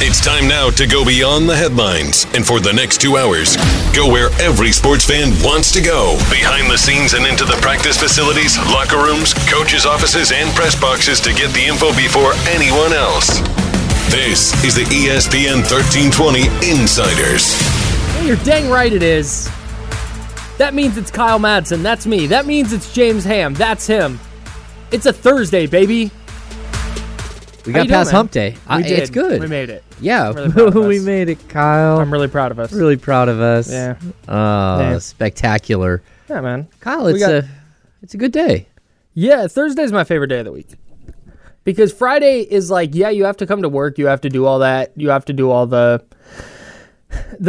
It's time now to go beyond the headlines, and for the next 2 hours, go where every sports fan wants to go. Behind the scenes and into the practice facilities, locker rooms, coaches' offices, and press boxes to get the info before anyone else. This is the ESPN 1320 Insiders. And you're dang right it is. That means it's Kyle Madson. That's me. That means it's James Ham. That's him. It's a Thursday, baby. We got past Hump Day. We did. It's good. We made it. Yeah, really we made it, Kyle. I'm really proud of us. Really proud of us. Yeah. Spectacular. Yeah, man. Kyle, it's a good day. Yeah, Thursday's my favorite day of the week. Because Friday is like, yeah, you have to come to work. You have to do all that. You have to do all the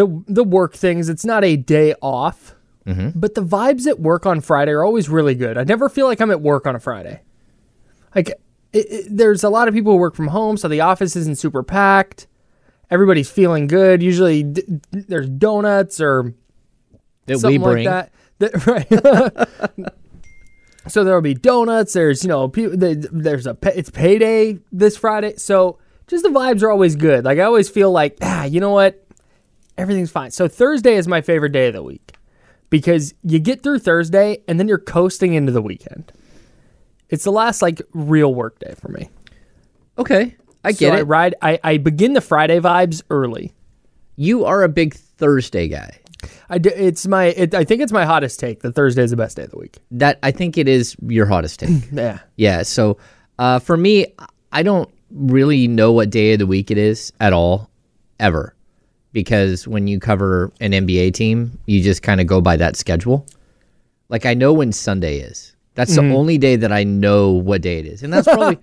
work things. It's not a day off. Mm-hmm. But the vibes at work on Friday are always really good. I never feel like I'm at work on a Friday. Like, there's a lot of people who work from home, so the office isn't super packed. Everybody's feeling good. Usually there's donuts or that something we bring. Like that. Right. So there'll be donuts. There's, you know, it's payday this Friday. So just the vibes are always good. Like I always feel like, you know what? Everything's fine. So Thursday is my favorite day of the week because you get through Thursday and then you're coasting into the weekend. It's the last, like, real work day for me. Okay, I get it. I begin the Friday vibes early. You are a big Thursday guy. I think it's my hottest take that Thursday is the best day of the week. I think it is your hottest take. Yeah. Yeah, so for me, I don't really know what day of the week it is at all, ever. Because when you cover an NBA team, you just kind of go by that schedule. Like, I know when Sunday is. That's the only day that I know what day it is. And that's probably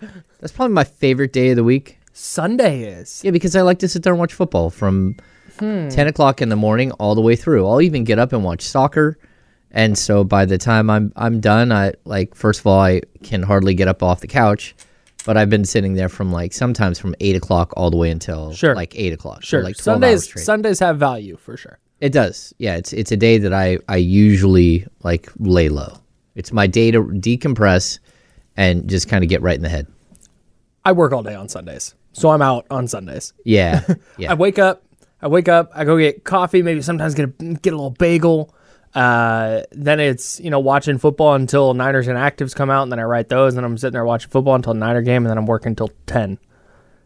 my favorite day of the week. Sunday is. Yeah, because I like to sit there and watch football from 10 o'clock in the morning all the way through. I'll even get up and watch soccer. And so by the time I'm done, first of all, I can hardly get up off the couch. But I've been sitting there from sometimes from 8 o'clock all the way until 8 o'clock. Sure. So Sundays have value for sure. It does. Yeah, it's a day that I usually lay low. It's my day to decompress and just kind of get right in the head. I work all day on Sundays, so I'm out on Sundays. Yeah. Yeah. I wake up. I go get coffee. Maybe sometimes get a little bagel. Then it's, watching football until Niners and Actives come out, and then I write those, and then I'm sitting there watching football until Niner game, and then I'm working until 10.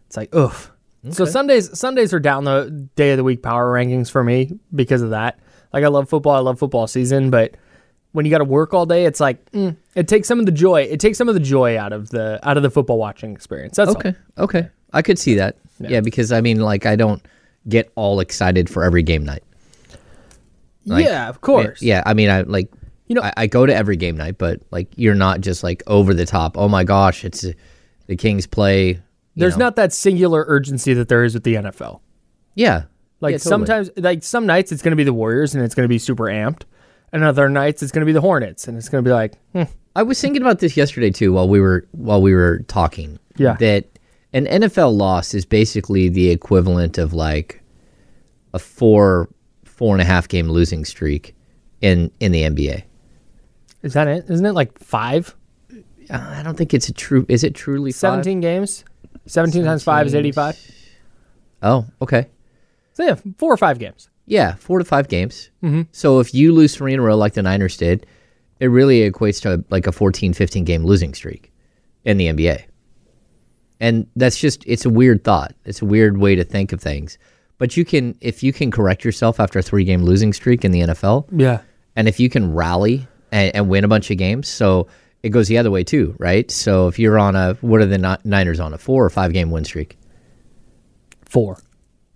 It's like, oof. Okay. So Sundays are down the day of the week power rankings for me because of that. Like, I love football. I love football season, but when you got to work all day, it's like it takes some of the joy. It takes some of the joy out of the football watching experience. That's okay. All. Okay, I could see that. Yeah. Yeah, because I mean, I don't get all excited for every game night. Yeah, of course. Yeah, I mean, I go to every game night, but you're not just over the top. Oh my gosh, it's the Kings play. There's not that singular urgency that there is with the NFL. Yeah, totally. Sometimes some nights it's going to be the Warriors and it's going to be super amped. And other nights, it's going to be the Hornets, and it's going to be I was thinking about this yesterday too while we were talking. Yeah. That an NFL loss is basically the equivalent of like a four and a half game losing streak in the NBA. Is that it? Isn't it like five? I don't think it's a true. Is it truly 17 five? Games? 17 times 5 is 85. Oh, okay. So yeah, 4 or 5 games. Yeah, 4 to 5 games. Mm-hmm. So if you lose 3 in a row like the Niners did, it really equates to like a 14, 15 game losing streak in the NBA. And that's just, it's a weird thought. It's a weird way to think of things. But you can, if you can correct yourself after a 3-game losing streak in the NFL. Yeah. And if you can rally and win a bunch of games. So it goes the other way too, right? So if you're on what are the Niners on, a 4 or 5 game win streak? 4.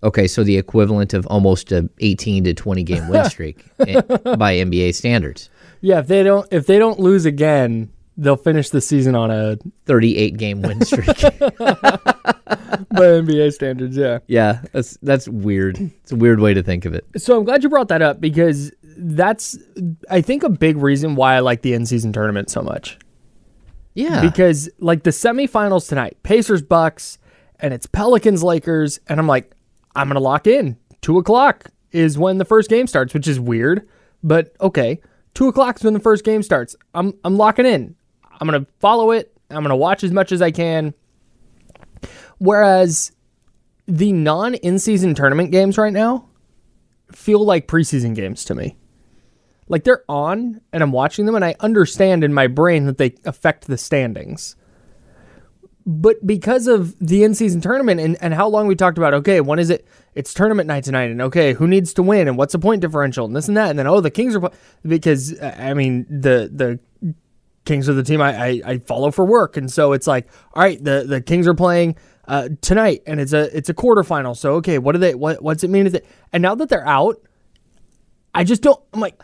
Okay, so the equivalent of almost a 18 to 20 game win streak by NBA standards. Yeah, if they don't lose again, they'll finish the season on a 38 game win streak by NBA standards. Yeah, yeah, that's weird. It's a weird way to think of it. So I'm glad you brought that up because that's, I think, a big reason why I like the in-season tournament so much. Yeah, because like the semifinals tonight, Pacers Bucks, and it's Pelicans Lakers, and I'm like, I'm gonna lock in. 2 o'clock is when the first game starts, which is weird, but okay. 2 o'clock is when the first game starts. I'm locking in. I'm gonna follow it. I'm gonna watch as much as I can. Whereas the non-in-season tournament games right now feel like preseason games to me. Like they're on and I'm watching them and I understand in my brain that they affect the standings. But because of the in-season tournament and how long we talked about, okay, when is it? It's tournament night tonight, and okay, who needs to win, and what's the point differential, and this and that, and then, oh, the Kings are... Because, I mean, the Kings are the team I follow for work, and so it's like, all right, the Kings are playing tonight, and it's a quarterfinal, so okay, what do they... What's it mean? And now that they're out, I just don't... I'm like,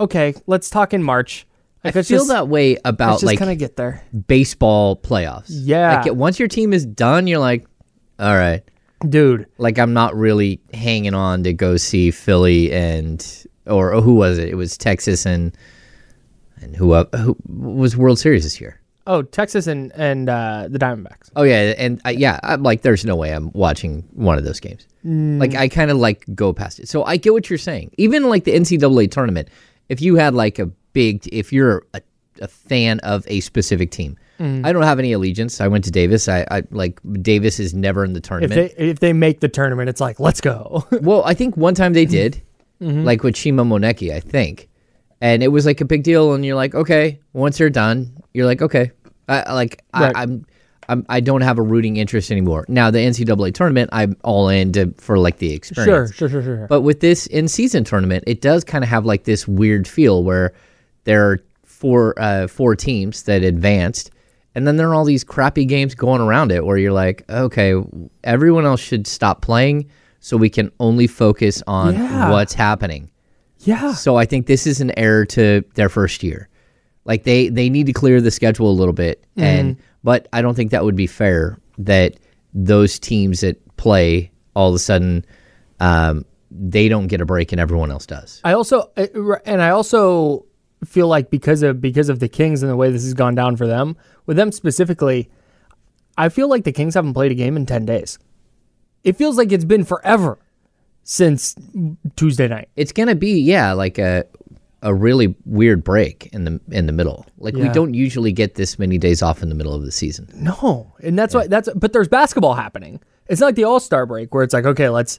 okay, let's talk in March. Like I feel just, that way about just like kind of get there. Baseball playoffs. Yeah. Like once your team is done, you're like, all right, dude. Like I'm not really hanging on to go see Philly or who was it? It was Texas and who was World Series this year? Oh, Texas and the Diamondbacks. Oh yeah, and yeah, I'm like, there's no way I'm watching one of those games. Like I kind of like go past it. So I get what you're saying. Even like the NCAA tournament, if you had like a big, if you're a fan of a specific team. I don't have any allegiance. I went to Davis. I like Davis is never in the tournament. If they make the tournament, it's like, let's go. Well, I think one time they did, like with Chima Moneki, I think. And it was like a big deal. And you're like, okay, once they're done, you're like, okay. Right. I don't have a rooting interest anymore. Now, the NCAA tournament, I'm all in for like the experience. Sure. But with this in-season tournament, it does kind of have like this weird feel where there are four teams that advanced, and then there are all these crappy games going around it where you're like, okay, everyone else should stop playing so we can only focus on what's happening. Yeah. So I think this is an error to their first year. Like they need to clear the schedule a little bit, but I don't think that would be fair that those teams that play all of a sudden they don't get a break and everyone else does. I also feel like because of the Kings and the way this has gone down for them, with them specifically, I feel like the Kings haven't played a game in 10 days. It feels like it's been forever since Tuesday night. It's going to be, like a really weird break in the middle. Like we don't usually get this many days off in the middle of the season. No. And that's why but there's basketball happening. It's not like the All-Star break where it's like, okay, let's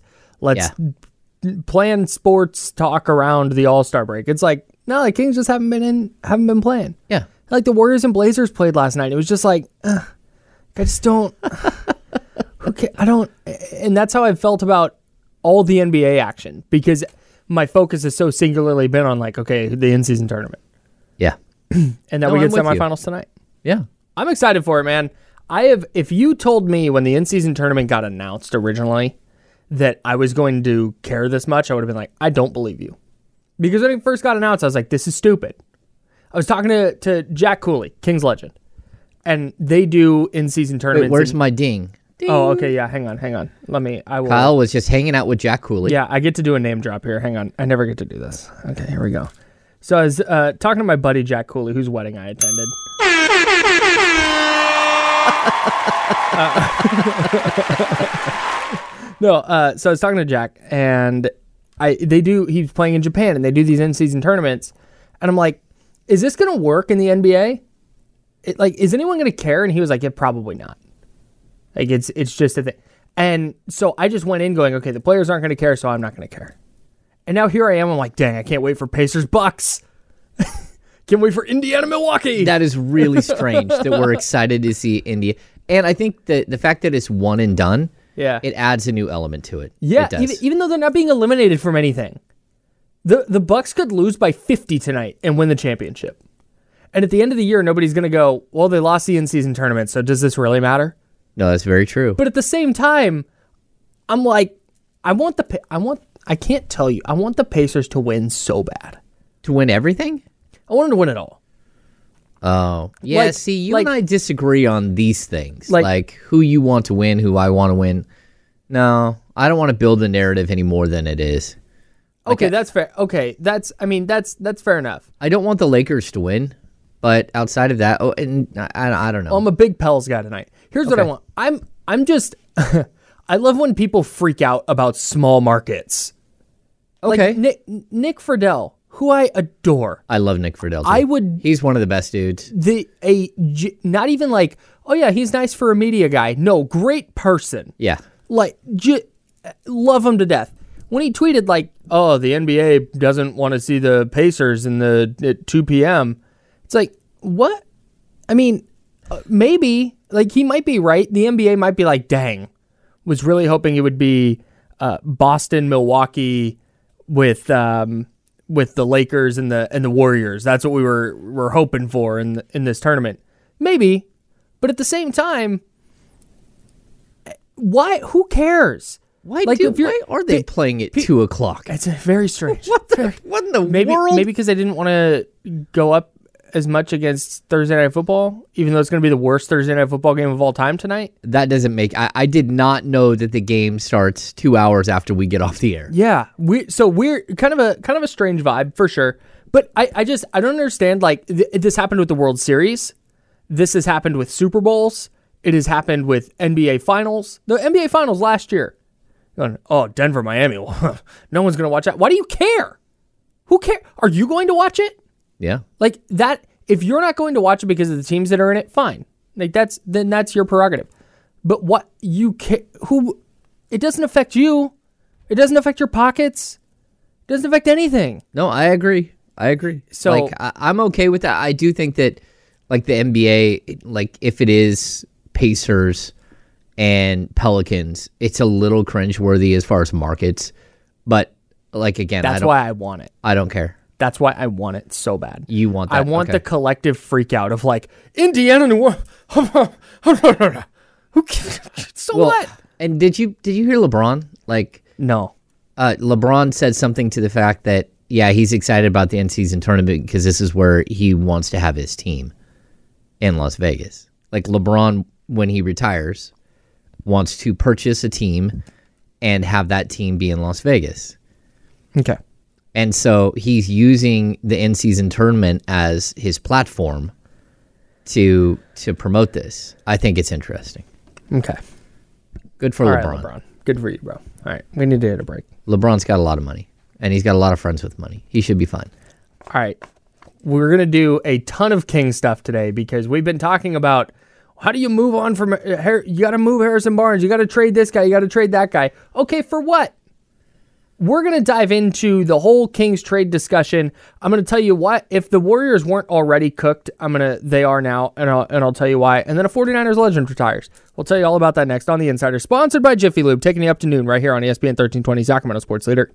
plan sports talk around the All-Star break. It's like, no, the Kings just haven't been playing. Yeah. Like the Warriors and Blazers played last night. It was just like, I just don't, okay, I don't, and that's how I felt about all the NBA action because my focus has so singularly been on like, okay, the in-season tournament. Yeah. And now we get semifinals tonight. Yeah. I'm excited for it, man. If you told me when the in-season tournament got announced originally that I was going to care this much, I would have been like, I don't believe you. Because when it first got announced, I was like, this is stupid. I was talking to Jack Cooley, Kings legend, and they do in-season tournaments. Wait, where's my ding? Ding? Oh, okay, yeah, hang on. Kyle was just hanging out with Jack Cooley. Yeah, I get to do a name drop here. Hang on. I never get to do this. Okay, here we go. So I was talking to my buddy Jack Cooley, whose wedding I attended. So I was talking to Jack, and he's playing in Japan, and they do these in-season tournaments, and I'm like, is this going to work in the NBA? Is anyone going to care? And he was like, yeah, probably not. It's just a thing. And so I just went in going, okay, the players aren't going to care, so I'm not going to care. And now here I am. I'm like, dang, I can't wait for Pacers-Bucks. Can't wait for Indiana-Milwaukee. That is really strange that we're excited to see India. And I think that the fact that it's one and done, it adds a new element to it. Yeah, it does. Even though they're not being eliminated from anything. The Bucks could lose by 50 tonight and win the championship. And at the end of the year, nobody's going to go, well, they lost the in-season tournament, so does this really matter? No, that's very true. But at the same time, I'm like, I can't tell you. I want the Pacers to win so bad. To win everything? I want them to win it all. Oh. Yeah, and I disagree on these things. Like who you want to win, who I want to win. No, I don't want to build the narrative any more than it is. Okay, that's fair. Okay, that's fair enough. I don't want the Lakers to win, but outside of that, I don't know. Well, I'm a big Pels guy tonight. Here's what I want. I'm just I love when people freak out about small markets. Okay. Like Nick Friedel, who I adore. I love Nick Friedel too. He's one of the best dudes. Not even like, oh yeah, he's nice for a media guy. No, great person. Yeah. Love him to death. When he tweeted like, oh, the NBA doesn't want to see the Pacers at 2 p.m., it's like, what? I mean, maybe. Like, he might be right. The NBA might be like, dang, was really hoping it would be Boston, Milwaukee with the Lakers and the Warriors. That's what we were hoping for in this tournament. Maybe. But at the same time, why? Who cares? Why are they playing at 2 o'clock? It's very strange. What in the world? Maybe because they didn't want to go up as much against Thursday Night Football, even though it's going to be the worst Thursday Night Football game of all time tonight. That doesn't make... I did not know that the game starts 2 hours after we get off the air. Yeah. We're kind of a strange vibe, for sure. But I don't understand, like, this happened with the World Series. This has happened with Super Bowls. It has happened with NBA Finals. The NBA Finals last year. Oh, Denver, Miami. Well, no one's going to watch that. Why do you care? Who cares? Are you going to watch it? Yeah. Like that, if you're not going to watch it because of the teams that are in it, fine. Like that's your prerogative. But what you it doesn't affect you. It doesn't affect your pockets. It doesn't affect anything. No, I agree. So like I'm okay with that. I do think that like the NBA, like if it is Pacers and Pelicans, it's a little cringeworthy as far as markets, but like again, that's why I want it. I don't care. That's why I want it so bad. You want that? I want the collective freak out of like Indiana. Who cares? So what? And did you hear LeBron? Like no. LeBron said something to the fact that yeah, he's excited about the in-season tournament because this is where he wants to have his team in Las Vegas. Like LeBron, when he retires, wants to purchase a team and have that team be in Las Vegas. Okay. And so he's using the in-season tournament as his platform to promote this. I think it's interesting. Okay. Good for LeBron. Right, LeBron. Good for you, bro. All right. We need to hit a break. LeBron's got a lot of money, and he's got a lot of friends with money. He should be fine. All right. We're going to do a ton of King stuff today because we've been talking about how do you move on from – you got to move Harrison Barnes. You got to trade this guy. You got to trade that guy. Okay, for what? We're going to dive into the whole Kings trade discussion. I'm going to tell you what, if the Warriors weren't already cooked, they are now, and I'll tell you why. And then a 49ers legend retires. We'll tell you all about that next on The Insider, sponsored by Jiffy Lube, taking you up to noon right here on ESPN 1320, Sacramento Sports Leader.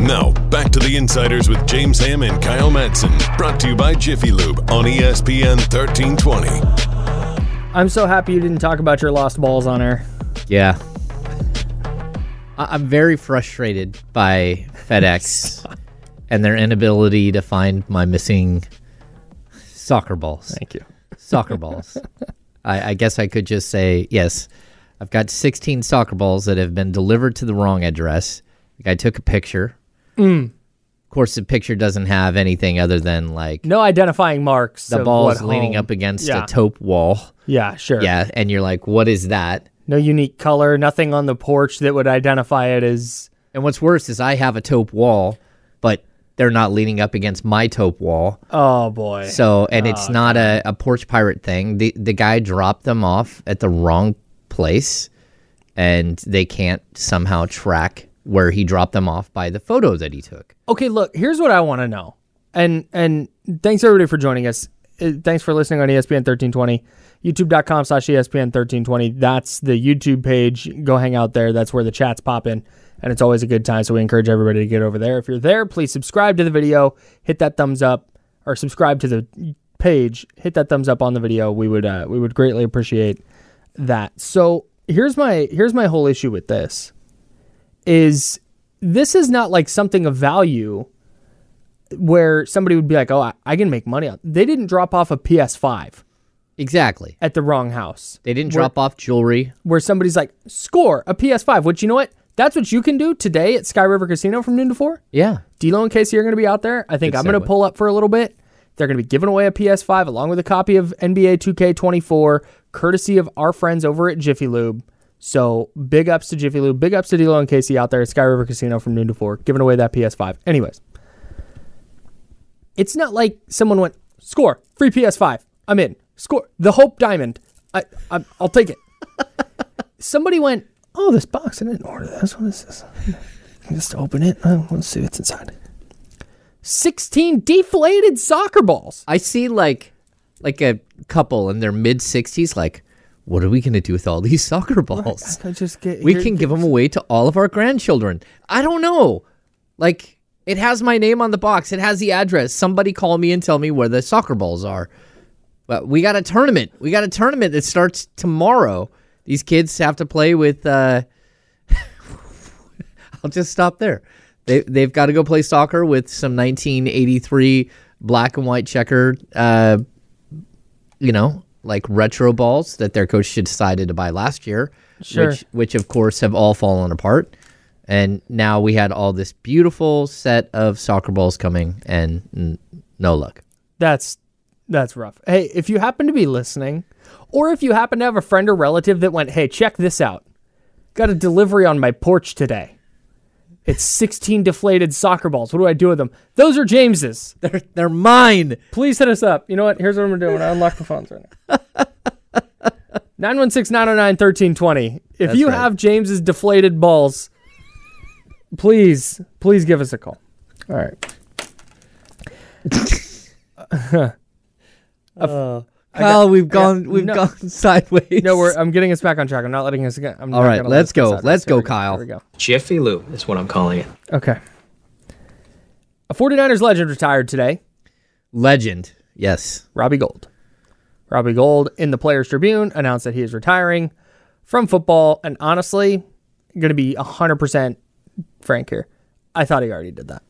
Now, back to The Insiders with James Ham and Kyle Madson, brought to you by Jiffy Lube on ESPN 1320. I'm so happy you didn't talk about your lost balls on air. Yeah. I'm very frustrated by FedEx and their inability to find my missing soccer balls. Thank you. Soccer balls. I guess I could just say, yes, I've got 16 soccer balls that have been delivered to the wrong address. The guy took a picture. Of course, the picture doesn't have anything other than like no identifying marks. The ball is leaning up against a taupe wall. Yeah, sure. Yeah, and you're like, what is that? No unique color, nothing on the porch that would identify it as. And what's worse is I have a taupe wall, but they're not leaning up against my taupe wall. Oh, boy. So, and it's not a porch pirate thing. The guy dropped them off at the wrong place, and they can't somehow track where he dropped them off by the photo that he took. Okay, look, here's what I want to know. And thanks, everybody, for joining us. Thanks for listening on ESPN 1320. YouTube.com/ESPN 1320. That's the YouTube page. Go hang out there. That's where the chats pop in. And it's always a good time, so we encourage everybody to get over there. If you're there, please subscribe to the video. Hit that thumbs up, or subscribe to the page. Hit that thumbs up on the video. We would greatly appreciate that. So here's my whole issue with this. This is not like something of value where somebody would be like, oh, I can make money on. They didn't drop off a PS5. Exactly. At the wrong house. They didn't drop off jewelry. Where somebody's like, score a PS5, which, you know what? That's what you can do today at Sky River Casino from noon to 4. Yeah. D-Lo and Casey are going to be out there. I think I'm going to pull up for a little bit. They're going to be giving away a PS5 along with a copy of NBA 2K24, courtesy of our friends over at Jiffy Lube. So big ups to Jiffy Lube. Big ups to D-Lo and Casey out there at Sky River Casino from noon to 4, giving away that PS5. Anyways, it's not like someone went, score, free PS5. I'm in. Score, the Hope Diamond. I'll take it. Somebody went, oh, this box, I didn't order this. What is this? Just open it. I want to see what's inside. 16 deflated soccer balls. I see like a couple in their mid-60s like, what are we going to do with all these soccer balls? Right, give them away to all of our grandchildren. I don't know. Like, it has my name on the box. It has the address. Somebody call me and tell me where the soccer balls are. But we got a tournament. We got a tournament that starts tomorrow. These kids have to play with, I'll just stop there. They've got to go play soccer with some 1983 black and white checker, like retro balls that their coach decided to buy last year, sure. which of course have all fallen apart. And now we had all this beautiful set of soccer balls coming and no luck. That's rough. Hey, if you happen to be listening, or if you happen to have a friend or relative that went, hey, check this out. Got a delivery on my porch today. It's 16 deflated soccer balls. What do I do with them? Those are James's. They're mine. Please hit us up. You know what? Here's what I'm going to do when I unlock the phones right now. 916-909-1320. If you have James's deflated balls, please give us a call. All right. Kyle, we've gone sideways. No, I'm getting us back on track. I'm not letting us get. All right, let's go. Let's go, Kyle. Here we go. Jiffy Lube is what I'm calling it. Okay. A 49ers legend retired today. Legend, yes. Robbie Gould. Robbie Gould in the Players Tribune announced that he is retiring from football. And honestly, I'm going to be 100% frank here. I thought he already did that.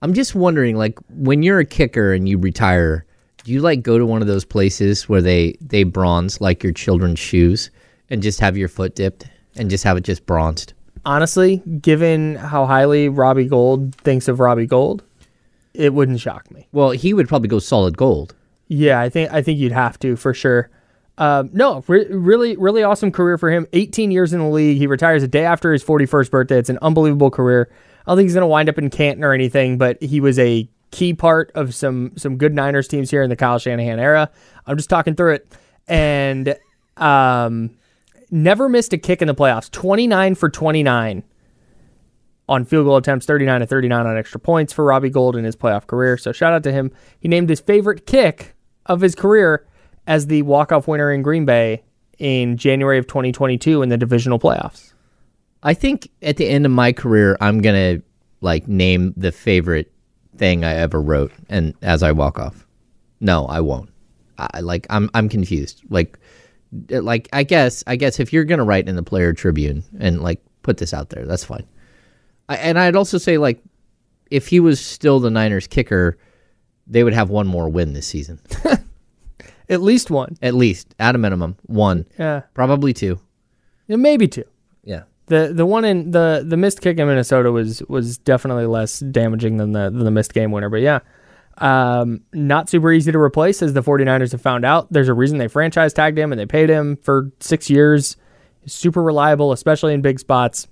I'm just wondering, like, when you're a kicker and you retire, do you like go to one of those places where they bronze like your children's shoes and just have your foot dipped and just have it just bronzed? Honestly, given how highly Robbie Gould thinks of Robbie Gould, it wouldn't shock me. Well, he would probably go solid gold. Yeah, I think you'd have to for sure. Really, really awesome career for him. 18 years in the league. He retires a day after his 41st birthday. It's an unbelievable career. I don't think he's going to wind up in Canton or anything, but he was a key part of some good Niners teams here in the Kyle Shanahan era. I'm just talking through it. And never missed a kick in the playoffs. 29 for 29 on field goal attempts, 39 to 39 on extra points for Robbie Gould in his playoff career. So shout out to him. He named his favorite kick of his career as the walk-off winner in Green Bay in January of 2022 in the divisional playoffs. I think at the end of my career, I'm going to name the favorite thing I ever wrote, and as I walk off. No, I won't. I'm confused. I guess if you're gonna write in the Player Tribune and put this out there, that's fine. And I'd also say if he was still the Niners kicker, they would have one more win this season. At least one. At least, at a minimum, one. Yeah. Probably two. Maybe two. Yeah. The one in the missed kick in Minnesota was definitely less damaging than the missed game winner. But yeah, not super easy to replace, as the 49ers have found out. There's a reason they franchise tagged him and they paid him for 6 years. He's super reliable, especially in big spots.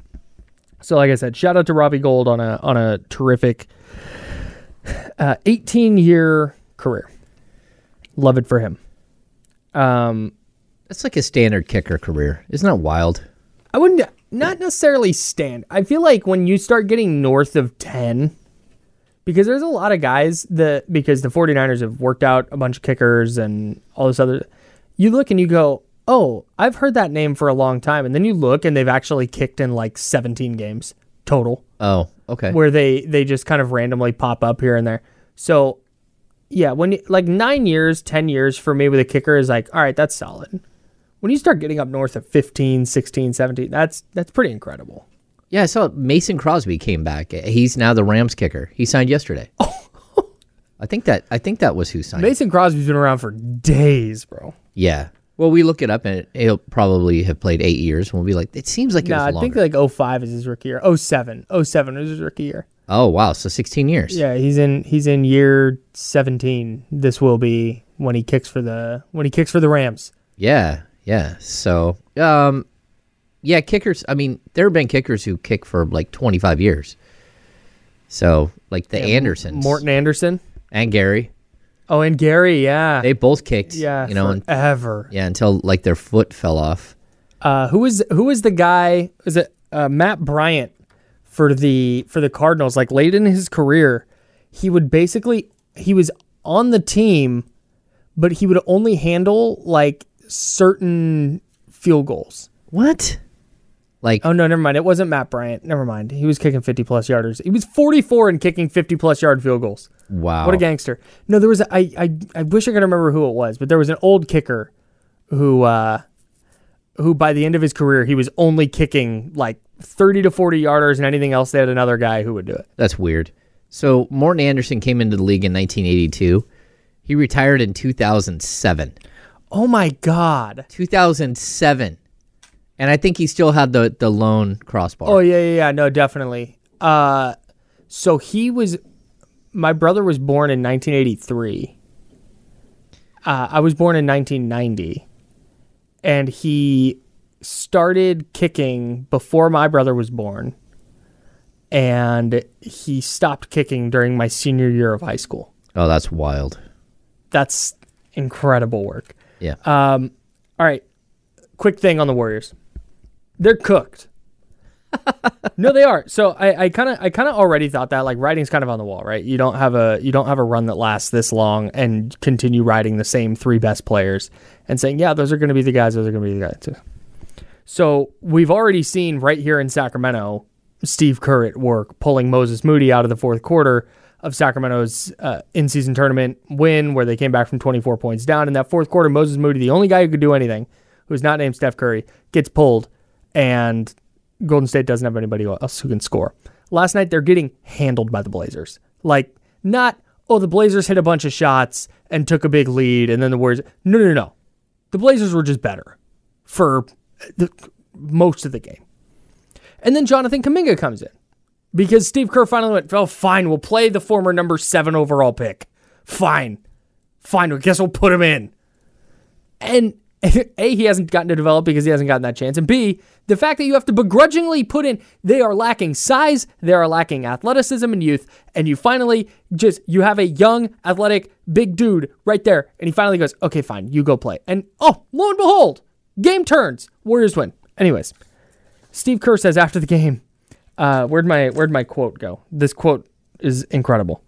So like I said, shout out to Robbie Gould on a terrific 18-year career. Love it for him. That's like a standard kicker career. Isn't that wild? I wouldn't. Not necessarily stand. I feel like when you start getting north of 10, because there's a lot of guys because the 49ers have worked out a bunch of kickers and all this other, you look and you go, oh, I've heard that name for a long time. And then you look and they've actually kicked in like 17 games total. Oh, okay. Where they just kind of randomly pop up here and there. So yeah, when you, like 9 years, 10 years for me with a kicker is like, all right, that's solid. When you start getting up north of 15, 16, 17, that's pretty incredible. Yeah, I saw Mason Crosby came back. He's now the Rams kicker. He signed yesterday. Oh. I think that was who signed. Mason Crosby's been around for days, bro. Yeah. Well, we look it up, and he'll probably have played 8 years, and we'll be like, it seems like it was longer. I think like 05 is his rookie year. 07 is his rookie year. Oh, wow. So 16 years. Yeah, he's in year 17. This will be when he kicks for the Rams. Yeah. Yeah, so, yeah, kickers, I mean, there have been kickers who kick for, like, 25 years. So, like, the Andersons. Morton Anderson. And Gary. Oh, and Gary, yeah. They both kicked. Yeah, you know, forever. And, yeah, until, like, their foot fell off. Who was the guy, was it Matt Bryant for the Cardinals? Like, late in his career, he was on the team, but he would only handle, like, certain field goals. What? Like, oh no, never mind. It wasn't Matt Bryant. Never mind. He was kicking 50-plus yarders. He was 44 and kicking 50-plus yard field goals. Wow. What a gangster. No, there was I wish I could remember who it was, but there was an old kicker who by the end of his career he was only kicking like 30 to 40 yarders, and anything else they had another guy who would do it. That's weird. So Morton Anderson came into the league in 1982. He retired in 2007. Oh, my God. 2007. And I think he still had the lone crossbar. Oh, yeah. No, definitely. So he was... My brother was born in 1983. I was born in 1990. And he started kicking before my brother was born. And he stopped kicking during my senior year of high school. Oh, that's wild. That's incredible work. Yeah. All right. Quick thing on the Warriors. They're cooked. No, they are. So I kind of already thought that, like, writing's kind of on the wall, right? You don't have a run that lasts this long and continue riding the same three best players and saying, yeah, those are going to be the guys. So we've already seen right here in Sacramento, Steve Kerr at work pulling Moses Moody out of the fourth quarter of Sacramento's in-season tournament win, where they came back from 24 points down. In that fourth quarter, Moses Moody, the only guy who could do anything, who's not named Steph Curry, gets pulled, and Golden State doesn't have anybody else who can score. Last night, they're getting handled by the Blazers. Like, not, oh, the Blazers hit a bunch of shots and took a big lead, and then the Warriors... No. The Blazers were just better for most of the game. And then Jonathan Kuminga comes in, because Steve Kerr finally went, oh, fine, we'll play the former number 7 overall pick. Fine, I guess we'll put him in. And A, he hasn't gotten to develop because he hasn't gotten that chance. And B, the fact that you have to begrudgingly put in, they are lacking size, they are lacking athleticism and youth, and you finally just, you have a young, athletic, big dude right there, and he finally goes, okay, fine, you go play. And, oh, lo and behold, game turns. Warriors win. Anyways, Steve Kerr says after the game, where'd my quote go? This quote is incredible.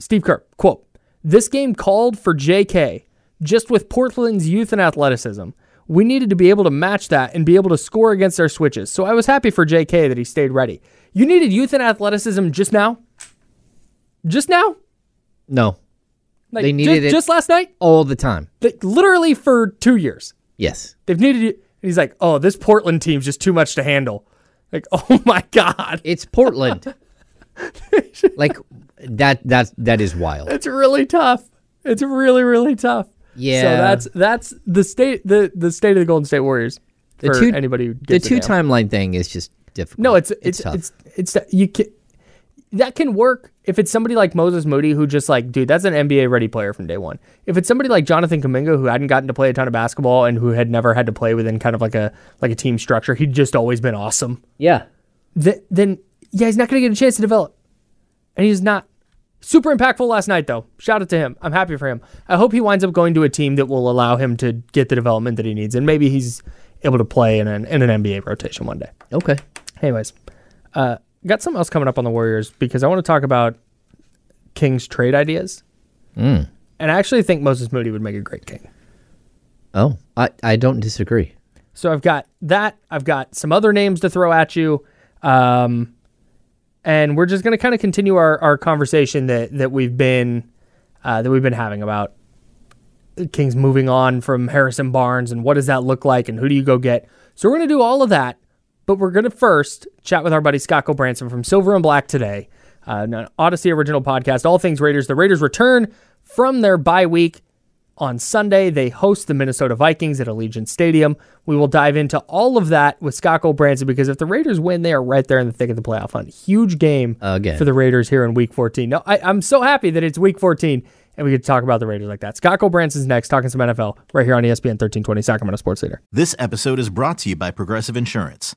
Steve Kerr, quote, "This game called for JK, just with Portland's youth and athleticism. We needed to be able to match that and be able to score against our switches. So I was happy for JK that he stayed ready." You needed youth and athleticism just now? Just now? No. Like, they needed it just last night? All the time. Like, literally for 2 years. Yes. They've needed it. And he's like, oh, this Portland team's just too much to handle. Like, oh my God. It's Portland. Like, that is wild. It's really tough. It's really, really tough. Yeah. So that's the state of the Golden State Warriors. anybody who gives a damn. The two timeline thing is just difficult. No, it's tough. That can work if it's somebody like Moses Moody who just like, dude, that's an NBA-ready player from day one. If it's somebody like Jonathan Kuminga who hadn't gotten to play a ton of basketball and who had never had to play within kind of like a team structure, he'd just always been awesome. Yeah. Then he's not going to get a chance to develop. And he's not. Super impactful last night, though. Shout out to him. I'm happy for him. I hope he winds up going to a team that will allow him to get the development that he needs, and maybe he's able to play in an NBA rotation one day. Okay. Anyways, got something else coming up on the Warriors because I want to talk about Kings trade ideas. Mm. And I actually think Moses Moody would make a great King. Oh, I don't disagree. So I've got that. I've got some other names to throw at you. And we're just going to kind of continue our conversation that we've been having about the Kings moving on from Harrison Barnes and what does that look like and who do you go get. So we're going to do all of that, but we're going to first chat with our buddy Scott Colbranson from Silver and Black today, an Odyssey original podcast, all things Raiders. The Raiders return from their bye week on Sunday. They host the Minnesota Vikings at Allegiant Stadium. We will dive into all of that with Scott Colbranson because if the Raiders win, they are right there in the thick of the playoff hunt. Huge game again for the Raiders here in Week 14. No, I'm so happy that it's Week 14 and we get to talk about the Raiders like that. Scott Colbranson's next, talking some NFL right here on ESPN 1320, Sacramento Sports Leader. This episode is brought to you by Progressive Insurance.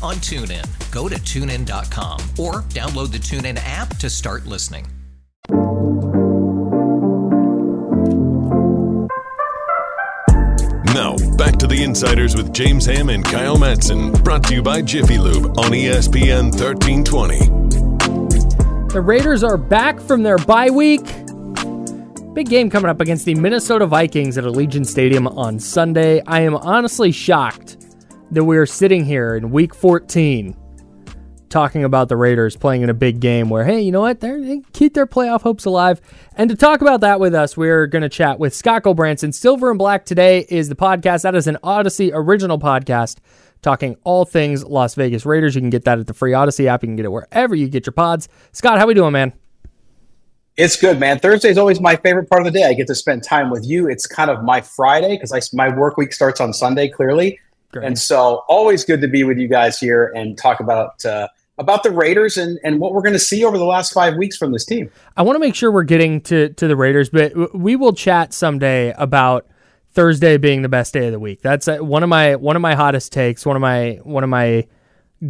on TuneIn. Go to TuneIn.com or download the TuneIn app to start listening. Now, back to the Insiders with James Ham and Kyle Madson, brought to you by Jiffy Lube on ESPN 1320. The Raiders are back from their bye week. Big game coming up against the Minnesota Vikings at Allegiant Stadium on Sunday. I am honestly shocked that we are sitting here in Week 14 talking about the Raiders playing in a big game where, hey, you know what? They keep their playoff hopes alive. And to talk about that with us, we're going to chat with Scott Colbranson. Silver and Black today is the podcast. That is an Odyssey original podcast talking all things Las Vegas Raiders. You can get that at the free Odyssey app. You can get it wherever you get your pods. Scott, how we doing, man? It's good, man. Thursday is always my favorite part of the day. I get to spend time with you. It's kind of my Friday because my work week starts on Sunday, clearly. Great. And so always good to be with you guys here and talk about the Raiders and what we're going to see over the last 5 weeks from this team. I want to make sure we're getting to the Raiders, but we will chat someday about Thursday being the best day of the week. That's one of my hottest takes, one of my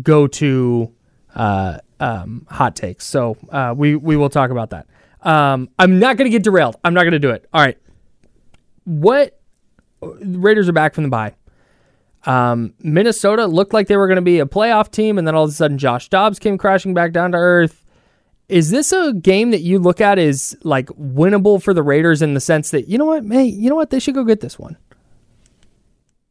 go-to hot takes. So we will talk about that. I'm not going to get derailed. I'm not going to do it. All right. Raiders are back from the bye. Minnesota looked like they were going to be a playoff team, and then all of a sudden Josh Dobbs came crashing back down to earth. Is this a game that you look at as like winnable for the Raiders in the sense that, you know what, they should go get this one?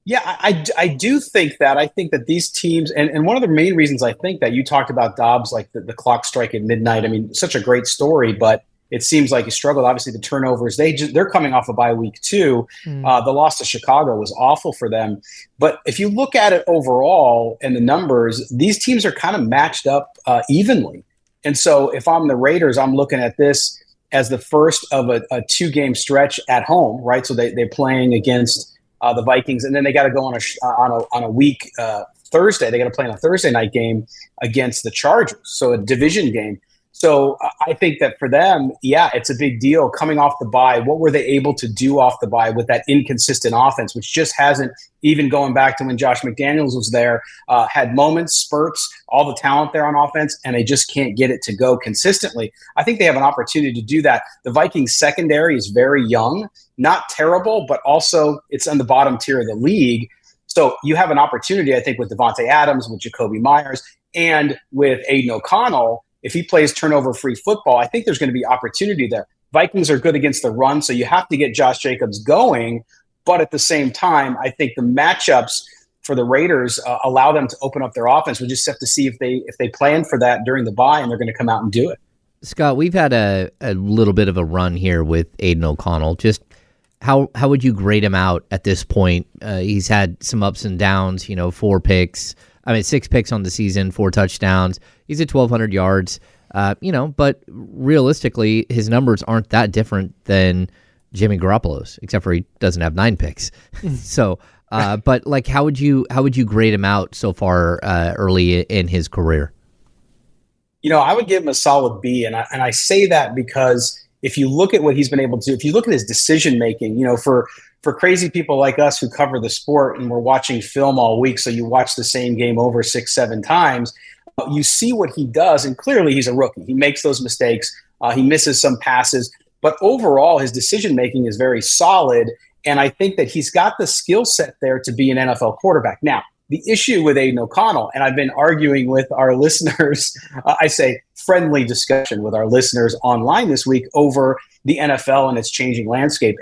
Yeah, I do think that. I think that these teams, and one of the main reasons I think that, you talked about Dobbs, like the clock strike at midnight. I mean, such a great story, but it seems like he struggled. Obviously, the turnovers, they're coming off a bye week too. The loss to Chicago was awful for them. But if you look at it overall and the numbers, these teams are kind of matched up evenly. And so if I'm the Raiders, I'm looking at this as the first of a two-game stretch at home, right? So they're playing against the Vikings, and then they got to go on a week Thursday. They got to play on a Thursday night game against the Chargers, so a division game. So I think that for them, yeah, it's a big deal coming off the bye. What were they able to do off the bye with that inconsistent offense, which just hasn't, even going back to when Josh McDaniels was there, had moments, spurts, all the talent there on offense, and they just can't get it to go consistently. I think they have an opportunity to do that. The Vikings secondary is very young, not terrible, but also it's on the bottom tier of the league. So you have an opportunity, I think, with Devontae Adams, with Jacoby Myers, and with Aidan O'Connell. If he plays turnover-free football, I think there's going to be opportunity there. Vikings are good against the run, so you have to get Josh Jacobs going. But at the same time, I think the matchups for the Raiders allow them to open up their offense. We just have to see if they plan for that during the bye, and they're going to come out and do it. Scott, we've had a little bit of a run here with Aidan O'Connell. Just how would you grade him out at this point? He's had some ups and downs, 6 picks on the season, 4 touchdowns. He's at 1,200 yards, but realistically, his numbers aren't that different than Jimmy Garoppolo's, except for he doesn't have 9 picks. How would you grade him out so far early in his career? I would give him a solid B, and I say that because if you look at what he's been able to do, if you look at his decision-making, for crazy people like us who cover the sport and we're watching film all week, so you watch the same game over 6-7 times, you see what he does, and clearly he's a rookie. He makes those mistakes. He misses some passes. But overall, his decision-making is very solid, and I think that he's got the skill set there to be an NFL quarterback. Now, the issue with Aidan O'Connell, and I've been arguing with our listeners, friendly discussion with our listeners online this week over the NFL and its changing landscape.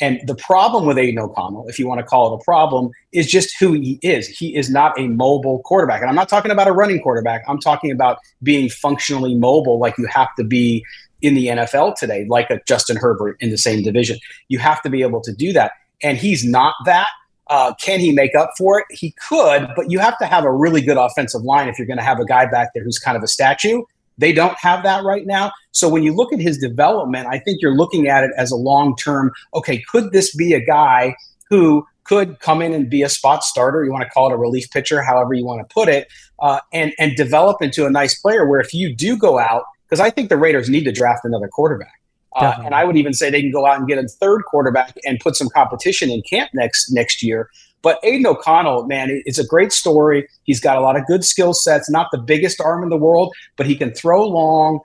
And the problem with Aidan O'Connell, if you want to call it a problem, is just who he is. He is not a mobile quarterback. And I'm not talking about a running quarterback. I'm talking about being functionally mobile like you have to be in the NFL today, like a Justin Herbert in the same division. You have to be able to do that. And he's not that. Can he make up for it? He could, but you have to have a really good offensive line if you're going to have a guy back there who's kind of a statue. They don't have that right now. So when you look at his development, I think you're looking at it as a long-term, could this be a guy who could come in and be a spot starter? You want to call it a relief pitcher, however you want to put it, and develop into a nice player where if you do go out, because I think the Raiders need to draft another quarterback. And I would even say they can go out and get a third quarterback and put some competition in camp next year. But Aidan O'Connell, man, it's a great story. He's got a lot of good skill sets, not the biggest arm in the world, but he can throw long.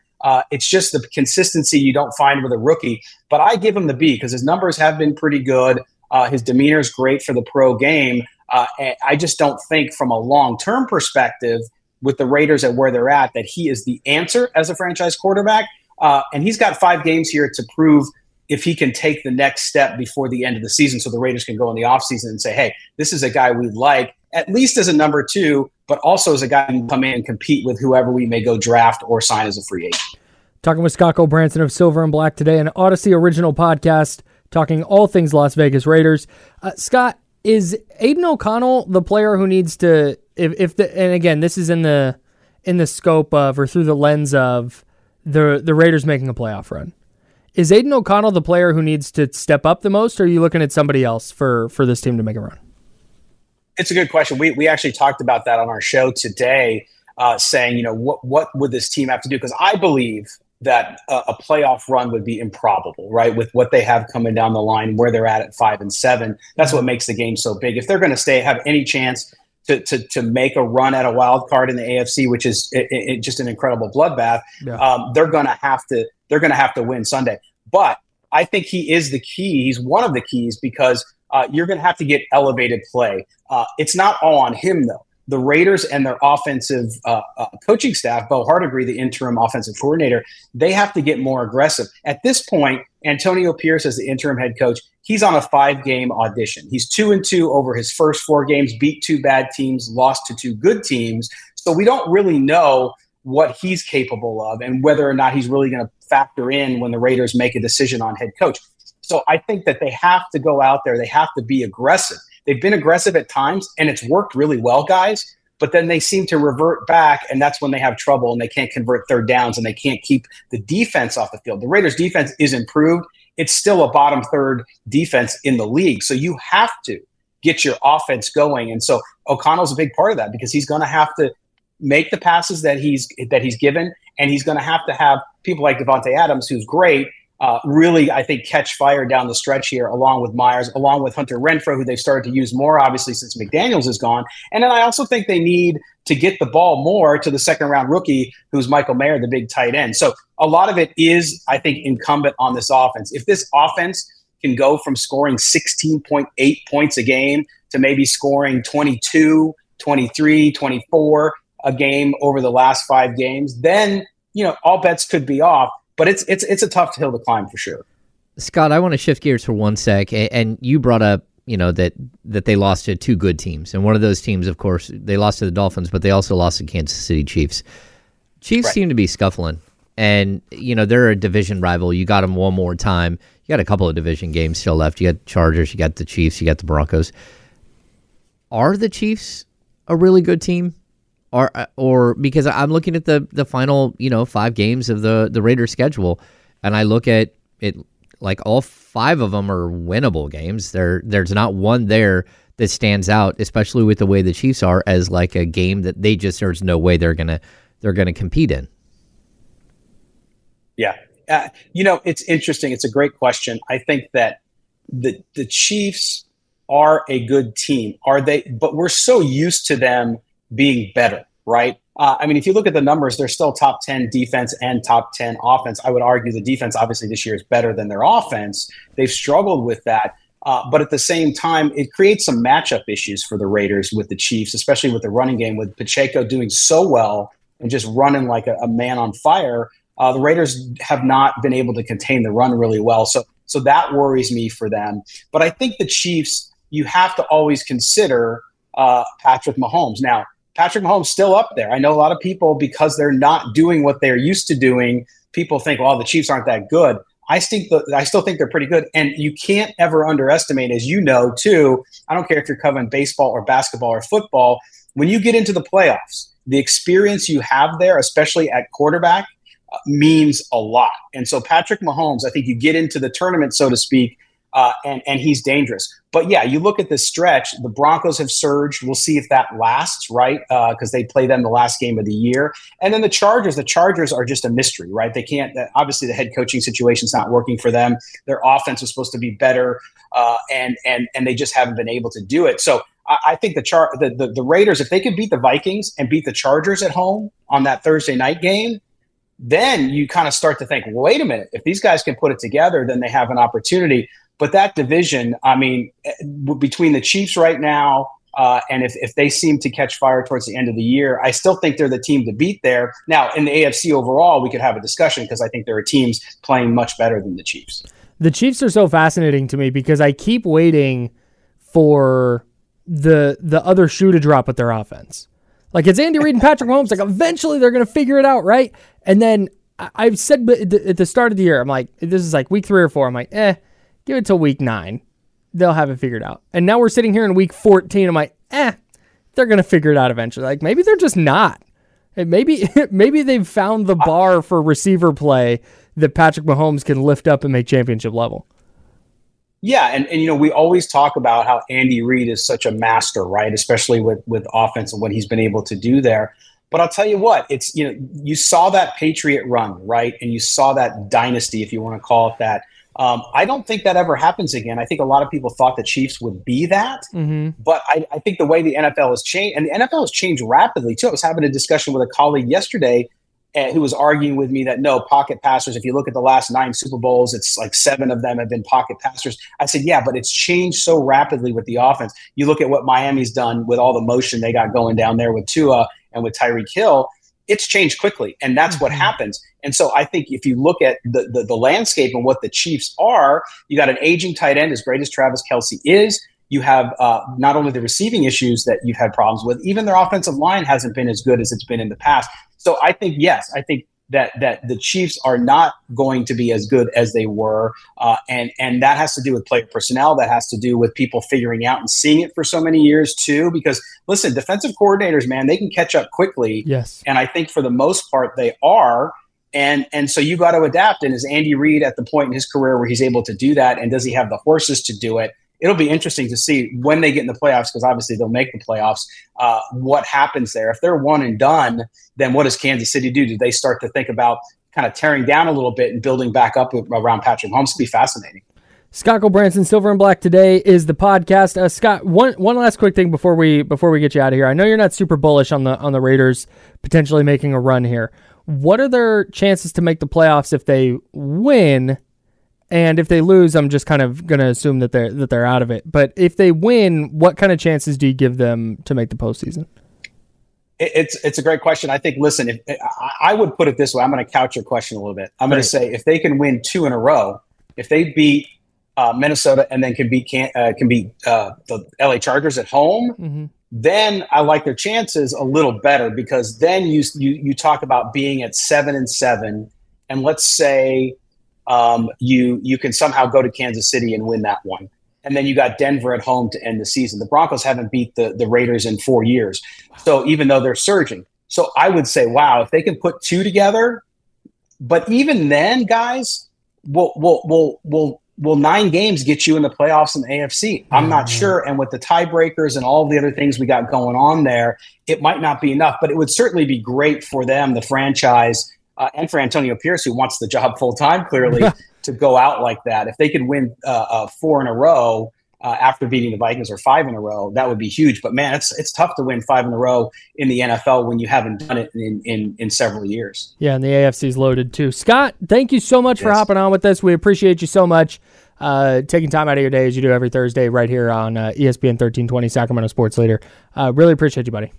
It's just the consistency you don't find with a rookie. But I give him the B because his numbers have been pretty good. His demeanor is great for the pro game. And I just don't think from a long-term perspective with the Raiders at where they're at that he is the answer as a franchise quarterback. And he's got 5 games here to prove if he can take the next step before the end of the season so the Raiders can go in the offseason and say, hey, this is a guy we like, at least as a number 2, but also as a guy who can come in and compete with whoever we may go draft or sign as a free agent. Talking with Scott Colbranson of Silver and Black today, an Odyssey original podcast talking all things Las Vegas Raiders. Scott, is Aidan O'Connell the player who needs to – and again, this is in the scope of or through the lens of the Raiders making a playoff run. Is Aidan O'Connell the player who needs to step up the most, or are you looking at somebody else for this team to make a run? It's a good question. We actually talked about that on our show today, saying, what would this team have to do? Because I believe that a playoff run would be improbable, right, with what they have coming down the line, where they're at 5-7. That's what makes the game so big. If they're going to have any chance to make a run at a wild card in the AFC, which is just an incredible bloodbath, they're gonna have to win Sunday. But I think he is the key. He's one of the keys because you're gonna have to get elevated play. It's not all on him though. The Raiders and their offensive coaching staff, Bo Hardigree, the interim offensive coordinator, they have to get more aggressive. At this point, Antonio Pierce as the interim head coach, he's on a 5-game audition. He's 2-2 over his first 4 games, beat 2 bad teams, lost to 2 good teams. So we don't really know what he's capable of and whether or not he's really going to factor in when the Raiders make a decision on head coach. So I think that they have to go out there. They have to be aggressive. They've been aggressive at times, and it's worked really well, guys, but then they seem to revert back, and that's when they have trouble, and they can't convert third downs, and they can't keep the defense off the field. The Raiders' defense is improved. It's still a bottom third defense in the league, so you have to get your offense going, and so O'Connell's a big part of that because he's going to have to make the passes that he's given, and he's going to have people like Devontae Adams, who's great, really, I think, catch fire down the stretch here, along with Myers, along with Hunter Renfrow, who they've started to use more, obviously, since McDaniels is gone. And then I also think they need to get the ball more to the second-round rookie, who's Michael Mayer, the big tight end. So a lot of it is, I think, incumbent on this offense. If this offense can go from scoring 16.8 points a game to maybe scoring 22, 23, 24 a game over the last five games, then, you know, all bets could be off. But it's a tough hill to climb for sure. Scott, I want to shift gears for one sec, and you brought up, you know, that they lost to two good teams, and one of those teams, of course, they lost to the Dolphins, but they also lost to Kansas City Chiefs. Chiefs seem to be scuffling, and you know they're a division rival. You got them one more time. You got a couple of division games still left. You got Chargers, you got the Chiefs, you got the Broncos. Are the Chiefs a really good team? Or because I'm looking at the final, you know, five games of the Raiders schedule, and I look at it like all five of them are winnable games. There's not one there that stands out, especially with the way the Chiefs are, as like a game that they just, there's no way they're gonna compete in. Yeah, you know, it's interesting. It's a great question. I think that the Chiefs are a good team. Are they? But we're so used to them being better, right? I mean, if you look at the numbers, they're still top 10 defense and top 10 offense. I would argue the defense, obviously, this year is better than their offense. They've struggled with that. But at the same time, it creates some matchup issues for the Raiders with the Chiefs, especially with the running game, with Pacheco doing so well and just running like a man on fire. The Raiders have not been able to contain the run really well. So that worries me for them. But I think the Chiefs, you have to always consider Patrick Mahomes. Now, Patrick Mahomes still up there. I know a lot of people, because they're not doing what they're used to doing, people think, well, the Chiefs aren't that good. I still think they're pretty good. And you can't ever underestimate, as you know, too, I don't care if you're covering baseball or basketball or football, when you get into the playoffs, the experience you have there, especially at quarterback, means a lot. And so Patrick Mahomes, I think you get into the tournament, so to speak, and he's dangerous. But yeah, you look at this stretch, the Broncos have surged. We'll see if that lasts, right? Because they play them the last game of the year. And then the Chargers are just a mystery, right? They can't, obviously the head coaching situation's not working for them. Their offense was supposed to be better, and they just haven't been able to do it. So I think the Raiders, if they could beat the Vikings and beat the Chargers at home on that Thursday night game, then you kind of start to think, well, wait a minute, if these guys can put it together, then they have an opportunity. But that division, I mean, between the Chiefs right now and if they seem to catch fire towards the end of the year, I still think they're the team to beat there. Now, in the AFC overall, we could have a discussion because I think there are teams playing much better than the Chiefs. The Chiefs are so fascinating to me because I keep waiting for the other shoe to drop with their offense. Like, it's Andy Reid and Patrick Mahomes. Like, eventually they're going to figure it out, right? And then I've said at the start of the year, I'm like, this is like week 3 or 4. I'm like, give it till week 9. They'll have it figured out. And now we're sitting here in week 14. I'm like, they're going to figure it out eventually. Like, maybe they're just not. And maybe they've found the bar for receiver play that Patrick Mahomes can lift up and make championship level. Yeah, and you know, we always talk about how Andy Reid is such a master, right? Especially with offense and what he's been able to do there. But I'll tell you what, it's, you know, you saw that Patriot run, right? And you saw that dynasty, if you want to call it that. I don't think that ever happens again. I think a lot of people thought the Chiefs would be that. Mm-hmm. But I think the way the NFL has changed, and the NFL has changed rapidly too. I was having a discussion with a colleague yesterday who was arguing with me that, no, pocket passers, if you look at the last 9 Super Bowls, it's like 7 of them have been pocket passers. I said, yeah, but it's changed so rapidly with the offense. You look at what Miami's done with all the motion they got going down there with Tua and with Tyreek Hill. It's changed quickly, and that's what happens. And so I think if you look at the landscape and what the Chiefs are, you got an aging tight end, as great as Travis Kelce is. You have not only the receiving issues that you've had problems with, even their offensive line hasn't been as good as it's been in the past. So I think, yes, I think that the Chiefs are not going to be as good as they were. And that has to do with player personnel. That has to do with people figuring out and seeing it for so many years too, because listen, defensive coordinators, man, they can catch up quickly. Yes. And I think for the most part they are. And so you got to adapt. And is Andy Reid at the point in his career where he's able to do that? And does he have the horses to do it? it'll be interesting to see when they get in the playoffs, because obviously they'll make the playoffs, what happens there. If they're one and done, then what does Kansas City do? Do they start to think about kind of tearing down a little bit and building back up around Patrick Mahomes? It'll be fascinating. Scott Colbranson, Silver and Black Today is the podcast. Scott, one last quick thing before we get you out of here. I know you're not super bullish on the Raiders potentially making a run here. What are their chances to make the playoffs if they win? And if they lose, I'm just kind of going to assume that they're out of it. But if they win, what kind of chances do you give them to make the postseason? It's a great question. I think, listen, I would put it this way. I'm going to couch your question a little bit. I'm going to say if they can win two in a row, if they beat Minnesota and then can beat the LA Chargers at home, mm-hmm. then I like their chances a little better, because then you talk about being at 7-7, and let's say you can somehow go to Kansas City and win that one. And then you got Denver at home to end the season. The Broncos haven't beat the Raiders in 4 years. So even though they're surging. So I would say, wow, if they can put two together, but even then, guys, will 9 games get you in the playoffs in the AFC? I'm not sure. And with the tiebreakers and all the other things we got going on there, it might not be enough, but it would certainly be great for them, the franchise, and for Antonio Pierce, who wants the job full-time, clearly, to go out like that. If they could win 4 in a row after beating the Vikings, or 5 in a row, that would be huge. But, man, it's tough to win 5 in a row in the NFL when you haven't done it in several years. Yeah, and the AFC's loaded too. Scott, thank you so much for hopping on with us. We appreciate you so much taking time out of your day, as you do every Thursday right here on ESPN 1320, Sacramento Sports Leader. Really appreciate you, buddy.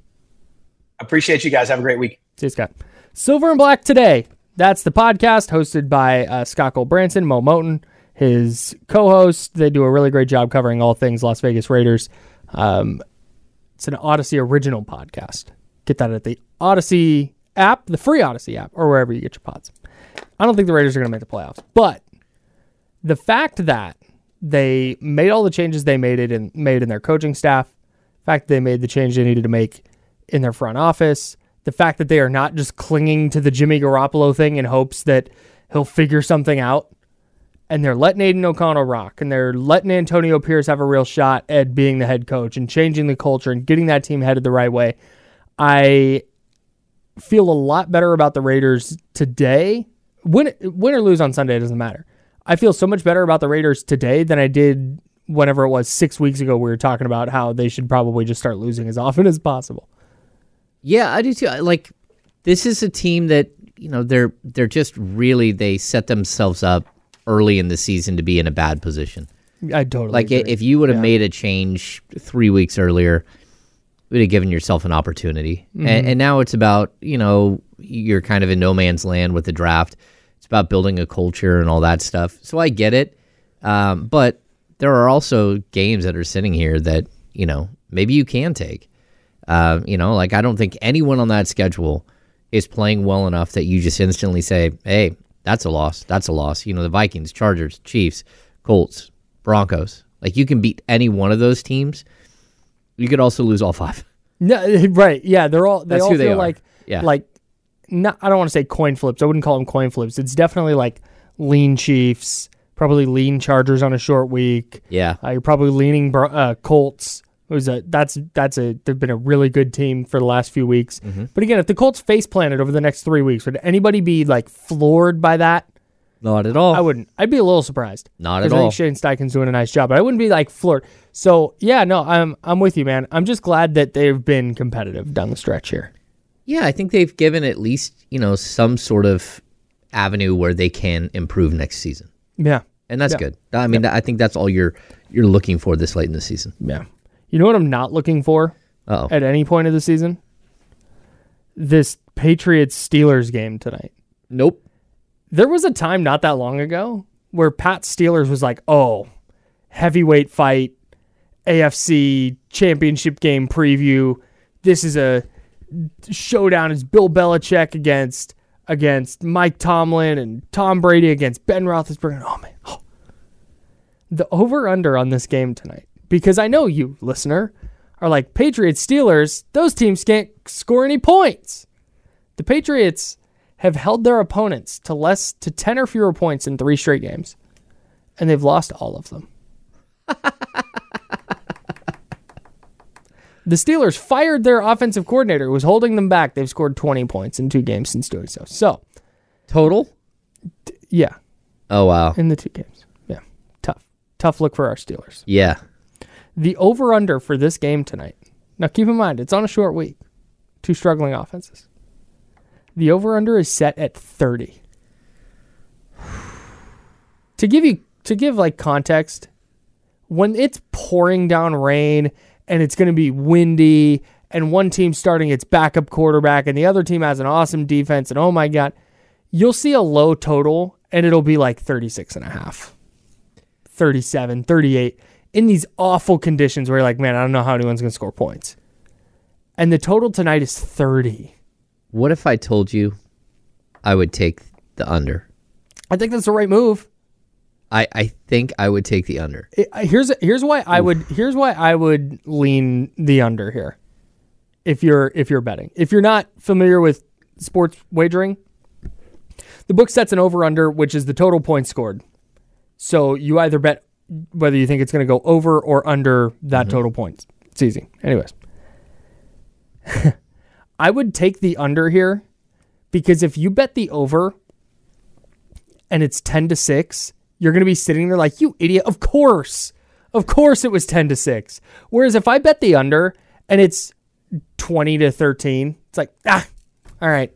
Appreciate you guys. Have a great week. See you, Scott. Silver and Black Today. That's the podcast hosted by Scott Colbranson, Mo Moten, his co-host. They do a really great job covering all things Las Vegas Raiders. It's an Odyssey original podcast. Get that at the Odyssey app, the free Odyssey app, or wherever you get your pods. I don't think the Raiders are going to make the playoffs, but the fact that they made all the changes they made in their coaching staff, the fact that they made the change they needed to make in their front office, the fact that they are not just clinging to the Jimmy Garoppolo thing in hopes that he'll figure something out, and they're letting Aidan O'Connell rock, and they're letting Antonio Pierce have a real shot at being the head coach and changing the culture and getting that team headed the right way. I feel a lot better about the Raiders today. Win or lose on Sunday, it doesn't matter. I feel so much better about the Raiders today than I did whenever it was 6 weeks ago. We were talking about how they should probably just start losing as often as possible. Yeah, I do too. Like, this is a team that, you know, they're just really, they set themselves up early in the season to be in a bad position. I totally agree. If you would have made a change 3 weeks earlier, you would have given yourself an opportunity. Mm-hmm. And now it's about, you know, you're kind of in no man's land with the draft. It's about building a culture and all that stuff. So I get it. But there are also games that are sitting here that, you know, maybe you can take. You know, like, I don't think anyone on that schedule is playing well enough that you just instantly say, hey, that's a loss. That's a loss. You know, the Vikings, Chargers, Chiefs, Colts, Broncos. Like, you can beat any one of those teams. You could also lose all 5. No, right. Yeah, they all feel like not, I don't want to say coin flips. I wouldn't call them coin flips. It's definitely like lean Chiefs, probably lean Chargers on a short week. Yeah. You're probably leaning Colts. They've been a really good team for the last few weeks. Mm-hmm. But again, if the Colts face planted over the next 3 weeks, would anybody be like floored by that? Not at all. I wouldn't. I'd be a little surprised. Not at all. I think Shane Steichen's doing a nice job, but I wouldn't be like floored. So yeah, no, I'm with you, man. I'm just glad that they've been competitive down the stretch here. Yeah, I think they've given at least, you know, some sort of avenue where they can improve next season. Yeah, and that's good. I mean, I think that's all you're looking for this late in the season. Yeah. You know what I'm not looking for at any point of the season? This Patriots-Steelers game tonight. Nope. There was a time not that long ago where Pat Steelers was like, oh, heavyweight fight, AFC championship game preview. This is a showdown. It's Bill Belichick against Mike Tomlin and Tom Brady against Ben Roethlisberger. Oh, man. Oh. The over-under on this game tonight. Because I know you, listener, are like, Patriots, Steelers, those teams can't score any points. The Patriots have held their opponents to 10 or fewer points in 3 straight games, and they've lost all of them. The Steelers fired their offensive coordinator who was holding them back. They've scored 20 points in 2 games since doing so. So, total? Yeah. Oh, wow. In the 2 games. Yeah. Tough. Tough look for our Steelers. Yeah. The over-under for this game tonight. Now, keep in mind, it's on a short week. 2 struggling offenses. The over-under is set at 30. To give like context, when it's pouring down rain and it's going to be windy and one team starting its backup quarterback and the other team has an awesome defense and oh my God, you'll see a low total and it'll be like 36.5, 37, 38 in these awful conditions where you're like, man, I don't know how anyone's going to score points. And the total tonight is 30. What if I told you I would take the under? I think that's the right move. I think I would take the under. Here's why I would lean the under here. If you're betting, if you're not familiar with sports wagering, the book sets an over under, which is the total points scored. So you either bet whether you think it's going to go over or under that total points. It's easy. Anyways, I would take the under here because if you bet the over and it's 10-6. You're going to be sitting there like, you idiot. Of course it was 10-6. Whereas if I bet the under and it's 20-13, it's like, all right.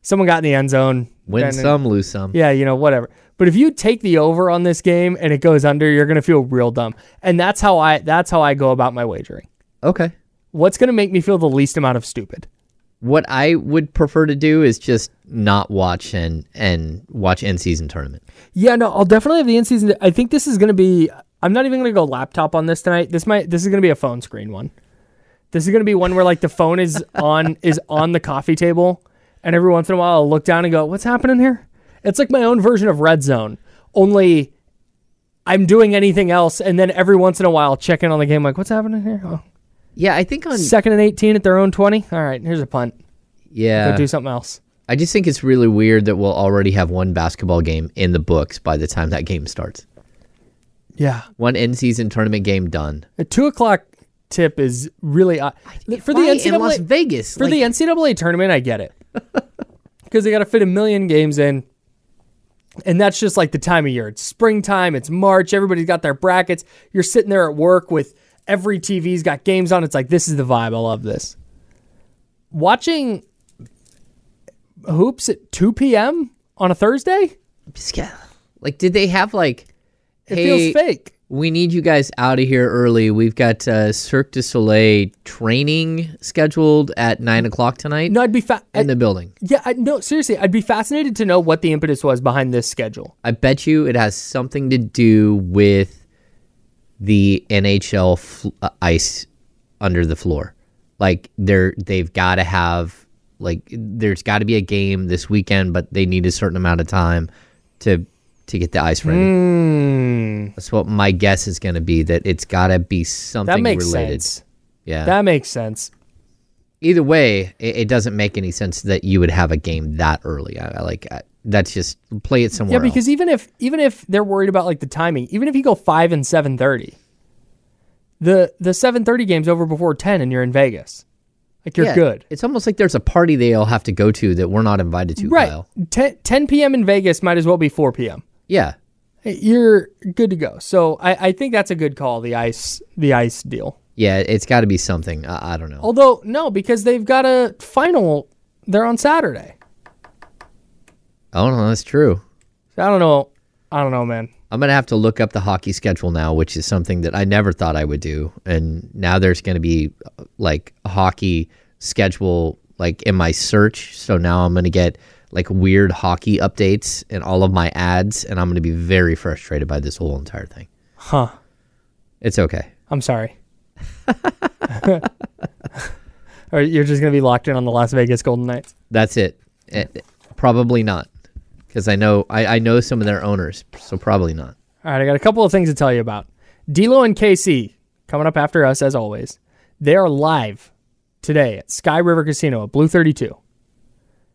Someone got in the end zone. Win some, lose some. Yeah, whatever. But if you take the over on this game and it goes under, you're going to feel real dumb. And that's how I go about my wagering. Okay. What's going to make me feel the least amount of stupid? What I would prefer to do is just not watch and watch in-season tournament. Yeah, no, I'll definitely have the in-season. I think this is going to be, I'm not even going to go laptop on this tonight. This is going to be a phone screen one. This is going to be one where like the phone is on the coffee table. And every once in a while I'll look down and go, what's happening here? It's like my own version of Red Zone. Only I'm doing anything else. And then every once in a while I'll check in on the game like, what's happening here? Oh. Yeah, I think on 2nd and 18 at their own 20. All right, here's a punt. Yeah, go do something else. I just think it's really weird that we'll already have one basketball game in the books by the time that game starts. Yeah, one in-season tournament game done. The 2:00 tip is really for the NCAA in Las Vegas for the NCAA tournament. I get it because they got to fit a million games in, and that's just like the time of year. It's springtime. It's March. Everybody's got their brackets. You're sitting there at work with. Every TV's got games on. It's like, this is the vibe. I love this. Watching hoops at 2 p.m. on a Thursday? Like, did they have, like, it feels fake. We need you guys out of here early. We've got Cirque du Soleil training scheduled at 9 o'clock tonight. No, I'd be in the building. Yeah, no, seriously, I'd be fascinated to know what the impetus was behind this schedule. I bet you it has something to do with the NHL ice under the floor. Like, they've got to have, like, there's got to be a game this weekend, but they need a certain amount of time to get the ice ready. That's what my guess is going to be, that it's got to be something that makes related. Sense. Yeah. That makes sense. Either way, it doesn't make any sense that you would have a game that early. That's just play it somewhere. Yeah, because else. even if they're worried about like the timing, even if you go 5 and 7:30, the 7:30 game's over before 10, and you're in Vegas, like you're good. It's almost like there's a party they all have to go to that we're not invited to. Right, Kyle. 10 p.m. in Vegas might as well be 4 p.m. Yeah, you're good to go. So I think that's a good call. The ice deal. Yeah, it's got to be something. I don't know. Although no, because they've got a final. They're on Saturday. Oh, no, that's true. I don't know, man. I'm going to have to look up the hockey schedule now, which is something that I never thought I would do. And now there's going to be, like, a hockey schedule, like, in my search. So now I'm going to get, like, weird hockey updates in all of my ads, and I'm going to be very frustrated by this whole entire thing. Huh. It's okay. I'm sorry. Or you're just going to be locked in on the Las Vegas Golden Knights? That's it. Probably not. Because I know some of their owners, so probably not. All right, I got a couple of things to tell you about. D'Lo and KC, coming up after us, as always. They are live today at Sky River Casino at Blue 32.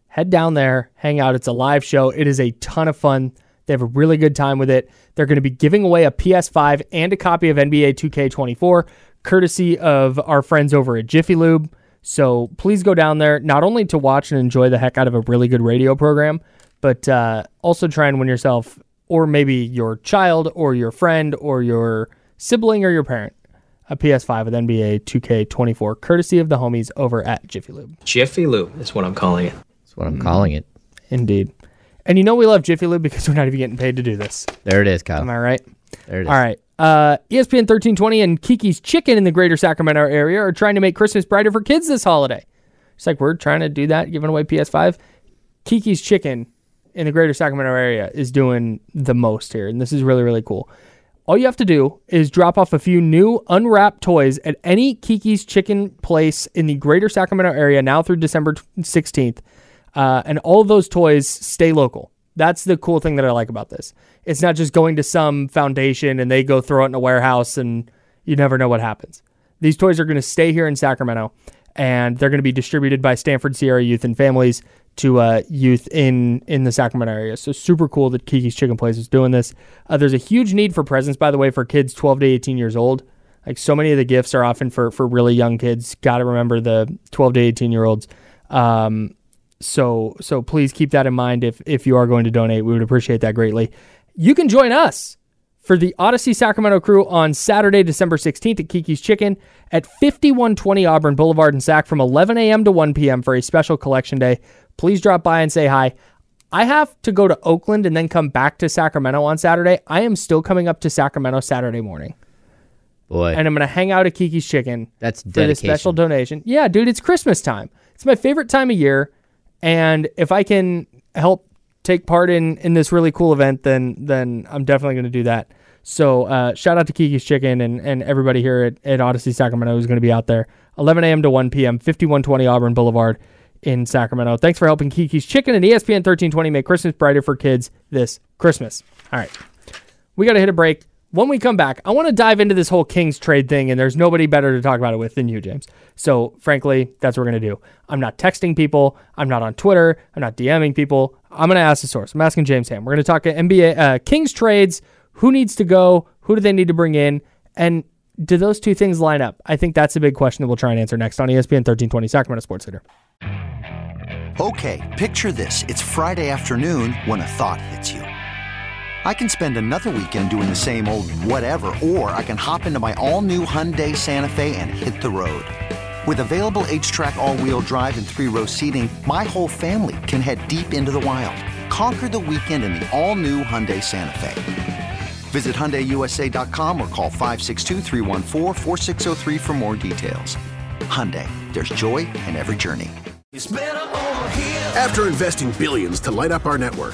Head down there, hang out. It's a live show. It is a ton of fun. They have a really good time with it. They're going to be giving away a PS5 and a copy of NBA 2K24, courtesy of our friends over at Jiffy Lube. So please go down there, not only to watch and enjoy the heck out of a really good radio program, but also try and win yourself, or maybe your child or your friend or your sibling or your parent, a PS5 with NBA 2K24, courtesy of the homies over at Jiffy Lube. Jiffy Lube is what I'm calling it. That's what I'm calling it. Indeed. And you know we love Jiffy Lube because we're not even getting paid to do this. There it is, Kyle. Am I right? There it is. All right. ESPN 1320 and Kiki's Chicken in the greater Sacramento area are trying to make Christmas brighter for kids this holiday. It's like we're trying to do that, giving away PS5. Kiki's Chicken in the greater Sacramento area is doing the most here, and this is really, really cool. All you have to do is drop off a few new unwrapped toys at any Kiki's Chicken place in the greater Sacramento area now through December 16th. And all of those toys stay local. That's the cool thing that I like about this. It's not just going to some foundation and they go throw it in a warehouse and you never know what happens. These toys are going to stay here in Sacramento, and they're going to be distributed by Stanford Sierra Youth and Families to youth in the Sacramento area. So super cool that Kiki's Chicken Place is doing this. There's a huge need for presents, by the way, for kids 12 to 18 years old. Like, so many of the gifts are often for really young kids. Got to remember the 12 to 18-year-olds. So please keep that in mind if you are going to donate. We would appreciate that greatly. You can join us for the Odyssey Sacramento crew on Saturday, December 16th at Kiki's Chicken at 5120 Auburn Boulevard in Sac from 11 a.m. to 1 p.m. for a special collection day. Please drop by and say hi. I have to go to Oakland and then come back to Sacramento on Saturday. I am still coming up to Sacramento Saturday morning. Boy. And I'm going to hang out at Kiki's Chicken. That's dedication. For this special donation. Yeah, dude, it's Christmas time. It's my favorite time of year. And if I can help take part in this really cool event, then I'm definitely going to do that. So shout out to Kiki's Chicken and everybody here at Odyssey Sacramento who's going to be out there. 11 a.m. to 1 p.m., 5120 Auburn Boulevard in Sacramento. Thanks for helping Kiki's Chicken and ESPN 1320 make Christmas brighter for kids this Christmas. All right. We got to hit a break. When we come back, I want to dive into this whole Kings trade thing, and there's nobody better to talk about it with than you, James. So, frankly, that's what we're going to do. I'm not texting people. I'm not on Twitter. I'm not DMing people. I'm going to ask the source. I'm asking James Ham. We're going to talk NBA Kings trades, who needs to go, who do they need to bring in, and do those two things line up? I think that's a big question that we'll try and answer next on ESPN 1320 Sacramento Sports Leader. Okay, picture this. It's Friday afternoon when a thought hits you. I can spend another weekend doing the same old whatever, or I can hop into my all-new Hyundai Santa Fe and hit the road. With available H-Track all-wheel drive and three-row seating, my whole family can head deep into the wild. Conquer the weekend in the all-new Hyundai Santa Fe. Visit HyundaiUSA.com or call 562-314-4603 for more details. Hyundai, there's joy in every journey. It's better over here. After investing billions to light up our network,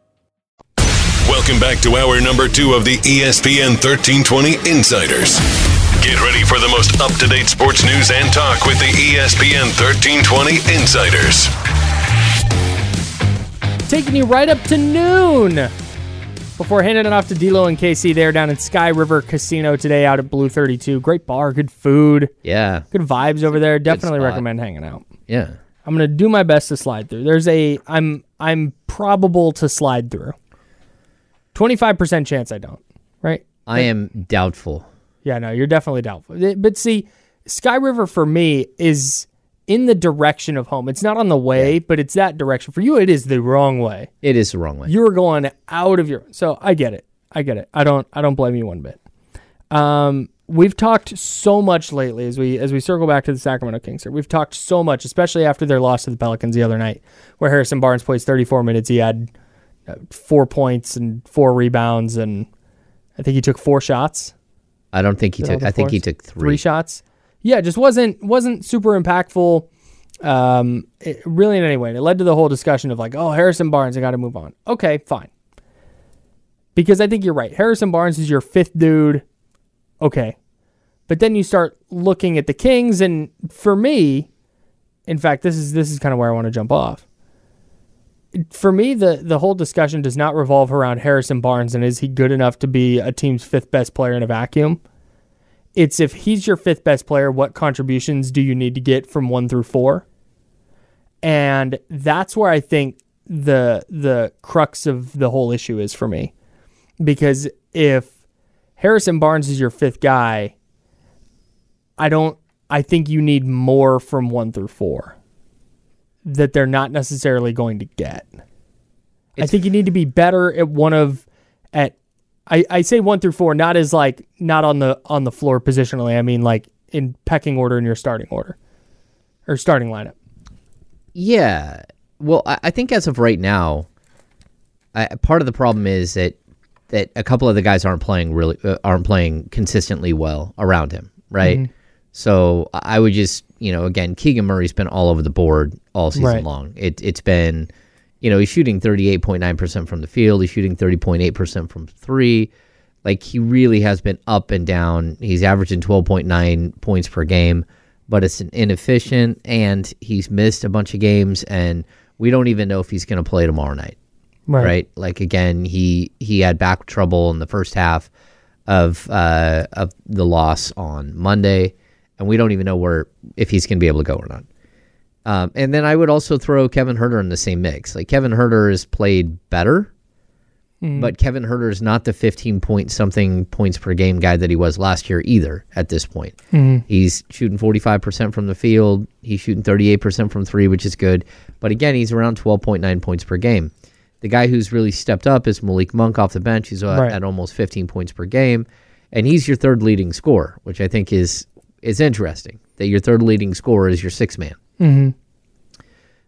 Welcome back to hour number 2 of the ESPN 1320 Insiders. Get ready for the most up-to-date sports news and talk with the ESPN 1320 Insiders. Taking you right up to noon before handing it off to D'Lo and KC there down in Sky River Casino today out at Blue 32. Great bar, good food. Yeah. Good vibes over there. Definitely recommend hanging out. Yeah. I'm going to do my best to slide through. I'm probable to slide through. 25% chance I don't, right? I am doubtful. Yeah, no, you're definitely doubtful. But see, Sky River for me is in the direction of home. It's not on the way, but it's that direction. For you, it is the wrong way. It is the wrong way. You're going out of your... So I get it. I don't blame you one bit. We've talked so much lately as we circle back to the Sacramento Kings here. We've talked so much, especially after their loss to the Pelicans the other night, where Harrison Barnes plays 34 minutes. He had 4 points and 4 rebounds, and I think he took 4 shots. I don't think he took... I think he took three shots. Yeah, just wasn't super impactful, really in any way. And it led to the whole discussion of like, oh, Harrison Barnes, I got to move on. Okay, fine. Because I think you're right. Harrison Barnes is your 5th dude. Okay, But then you start looking at the Kings, and for me, in fact, this is kind of where I want to jump off. For me, the whole discussion does not revolve around Harrison Barnes and is he good enough to be a team's fifth best player in a vacuum. It's if he's your fifth best player, what contributions do you need to get from 1 through 4? And that's where I think the crux of the whole issue is for me. Because if Harrison Barnes is your fifth guy, I think you need more from 1 through 4 that they're not necessarily going to get. I think you need to be better at I say 1 through 4, not as like not on the floor positionally. I mean like in pecking order in your starting order or starting lineup. Yeah. Well, I think as of right now, part of the problem is that a couple of the guys aren't playing consistently well around him, right? Mm-hmm. So I would just, again, Keegan Murray's been all over the board all season long. It's been, he's shooting 38.9% from the field. He's shooting 30.8% from 3. Like, he really has been up and down. He's averaging 12.9 points per game, but it's inefficient, and he's missed a bunch of games, and we don't even know if he's going to play tomorrow night. Right? Like, again, he had back trouble in the first half of the loss on Monday, and we don't even know if he's going to be able to go or not. And then I would also throw Kevin Huerter in the same mix. Like, Kevin Huerter has played better, but Kevin Huerter is not the 15-point-something points per game guy that he was last year either at this point. Mm. He's shooting 45% from the field. He's shooting 38% from 3, which is good. But again, he's around 12.9 points per game. The guy who's really stepped up is Malik Monk off the bench. He's at almost 15 points per game. And he's your third leading scorer, which I think is interesting, that your third leading scorer is your sixth man. Mm-hmm.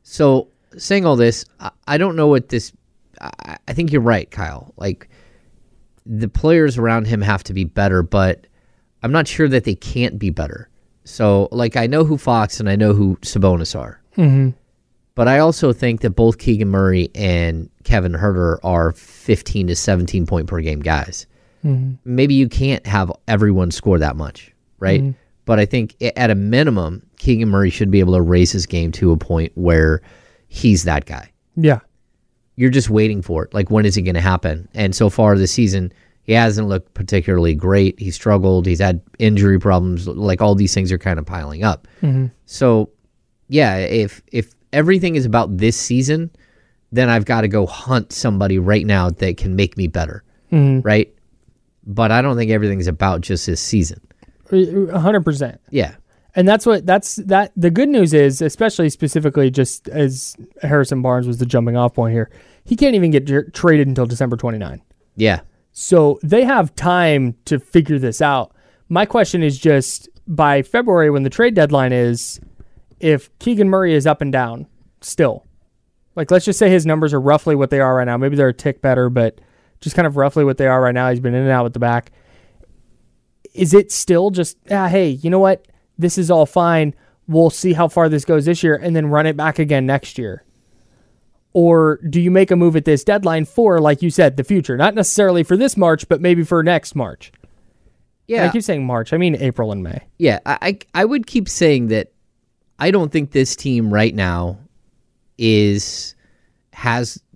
So saying all this, I don't know what this... I think you're right, Kyle. Like, the players around him have to be better, but I'm not sure that they can't be better. So, like, I know who Fox and I know who Sabonis are. Mm-hmm. But I also think that both Keegan Murray and Kevin Huerter are 15 to 17 point per game guys. Mm-hmm. Maybe you can't have everyone score that much, right? Mm-hmm. But I think at a minimum, Keegan Murray should be able to raise his game to a point where he's that guy. Yeah. You're just waiting for it. Like, when is it going to happen? And so far this season, he hasn't looked particularly great. He struggled. He's had injury problems. Like, all these things are kind of piling up. Mm-hmm. So, yeah, if everything is about this season, then I've got to go hunt somebody right now that can make me better, right? But I don't think everything's about just this season. 100%. Yeah. And that's the good news is, especially specifically just as Harrison Barnes was the jumping off point here, he can't even get traded until December 29. Yeah. So they have time to figure this out. My question is just by February when the trade deadline is, if Keegan Murray is up and down still, like let's just say his numbers are roughly what they are right now. Maybe they're a tick better, but just kind of roughly what they are right now. He's been in and out with the back. Is it still just, hey, you know what? This is all fine. We'll see how far this goes this year and then run it back again next year. Or do you make a move at this deadline for, like you said, the future? Not necessarily for this March, but maybe for next March. Yeah. I keep saying March. I mean April and May. Yeah. I would keep saying that I don't think this team right now has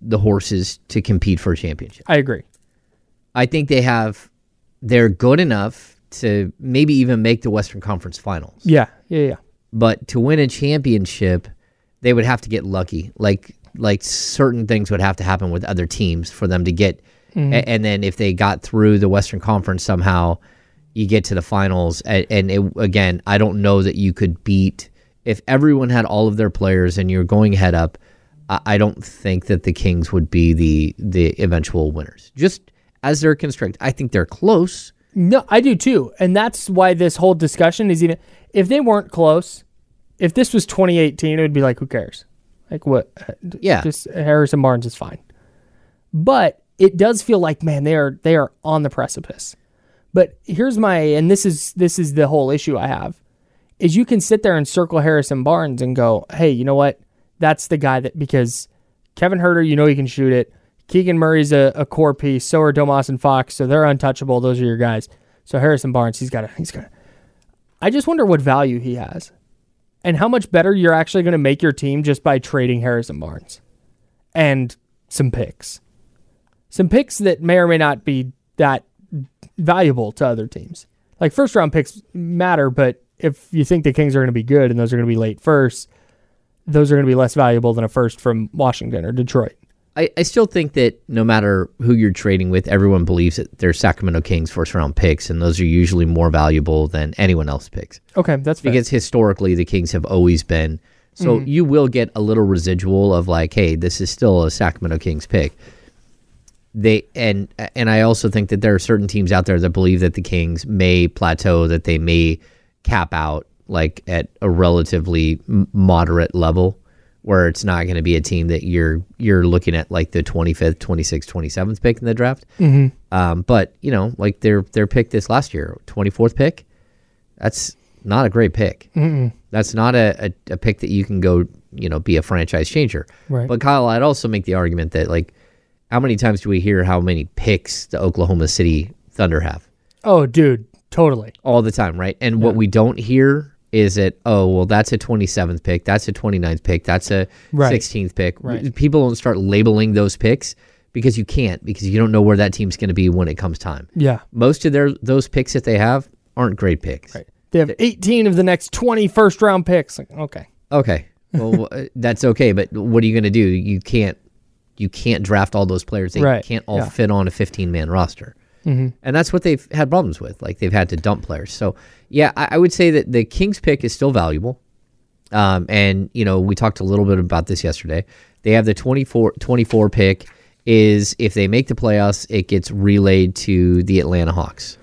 the horses to compete for a championship. I agree. I think they're good enough to maybe even make the Western Conference Finals. Yeah. But to win a championship, they would have to get lucky. Like certain things would have to happen with other teams for them to get. Mm-hmm. And then if they got through the Western Conference somehow, you get to the finals. And it, again, I don't know that you could beat. If everyone had all of their players and you're going head up, I don't think that the Kings would be the eventual winners. Just as they're constructed, I think they're close. No, I do too. And that's why this whole discussion is even... If they weren't close, if this was 2018, it would be like, who cares? Like, what? Yeah. Just Harrison Barnes is fine. But it does feel like, man, they are on the precipice. But here's my... And this is the whole issue I have, is you can sit there and circle Harrison Barnes and go, hey, you know what? That's the guy that... Because Kevin Huerter, he can shoot it. Keegan Murray's a core piece. So are Domantas and Fox. So they're untouchable. Those are your guys. So Harrison Barnes, he's got to. I just wonder what value he has and how much better you're actually going to make your team just by trading Harrison Barnes and some picks. Some picks that may or may not be that valuable to other teams. Like, first-round picks matter, but if you think the Kings are going to be good and those are going to be late first, those are going to be less valuable than a first from Washington or Detroit. I still think that no matter who you're trading with, everyone believes that they're Sacramento Kings first-round picks, and those are usually more valuable than anyone else's picks. Okay, that's fair. Because historically, the Kings have always been. So you will get a little residual of like, hey, this is still a Sacramento Kings pick. And I also think that there are certain teams out there that believe that the Kings may plateau, that they may cap out like at a relatively moderate level, where it's not going to be a team that you're looking at like the 25th, 26th, 27th pick in the draft. Mm-hmm. But you know, like their pick this last year, 24th pick, that's not a great pick. Mm-mm. That's not a pick that you can go, you know, be a franchise changer. Right. But Kyle, I'd also make the argument that like, how many times do we hear how many picks the Oklahoma City Thunder have? Oh, dude, totally. All the time, right? And what we don't hear is that, oh, well, that's a 27th pick, that's a 29th pick, that's a 16th pick. Right. People don't start labeling those picks because you can't, because you don't know where that team's going to be when it comes time. Yeah. Most of those picks that they have aren't great picks. Right. They have 18 of the next 20 first-round picks. Like, okay. Okay. Well, that's okay, but what are you going to do? You can't draft all those players. They can't all fit on a 15-man roster. Mm-hmm. And that's what they've had problems with. Like, they've had to dump players. So, yeah, I would say that the Kings pick is still valuable. And, you know, we talked a little bit about this yesterday. They have the 24 pick is, if they make the playoffs, it gets relayed to the Atlanta Hawks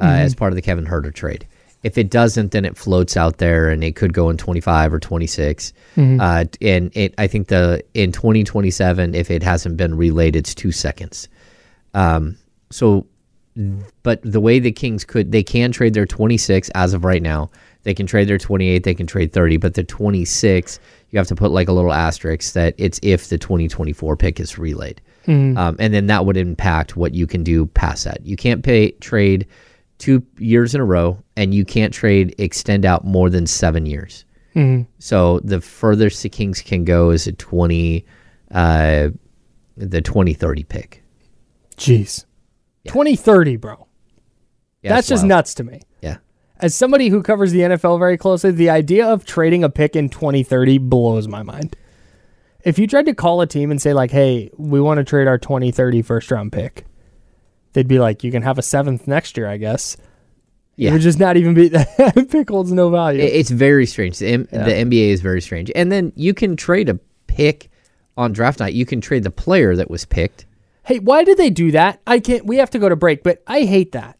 as part of the Kevin Huerter trade. If it doesn't, then it floats out there, and it could go in 25 or 26. Mm-hmm. And I think in 2027, if it hasn't been relayed, it's 2 seconds. But the way the Kings they can trade their 26 as of right now. They can trade their 28. They can trade 30. But the 26, you have to put like a little asterisk that it's if the 2024 pick is relayed. Mm-hmm. And then that would impact what you can do past that. You can't trade 2 years in a row, and you can't extend out more than 7 years. Mm-hmm. So the furthest the Kings can go is the 2030 pick. Jeez. Yeah. 2030, bro. Yeah, that's just wild. Nuts to me. Yeah. As somebody who covers the NFL very closely, the idea of trading a pick in 2030 blows my mind. If you tried to call a team and say like, hey, we want to trade our 2030 first round pick, they'd be like, you can have a 7th next year, I guess. Yeah. It would just not even be, that pick holds no value. It's very strange. The NBA is very strange. And then you can trade a pick on draft night. You can trade the player that was picked. Hey, why did they do that? We have to go to break, but I hate that.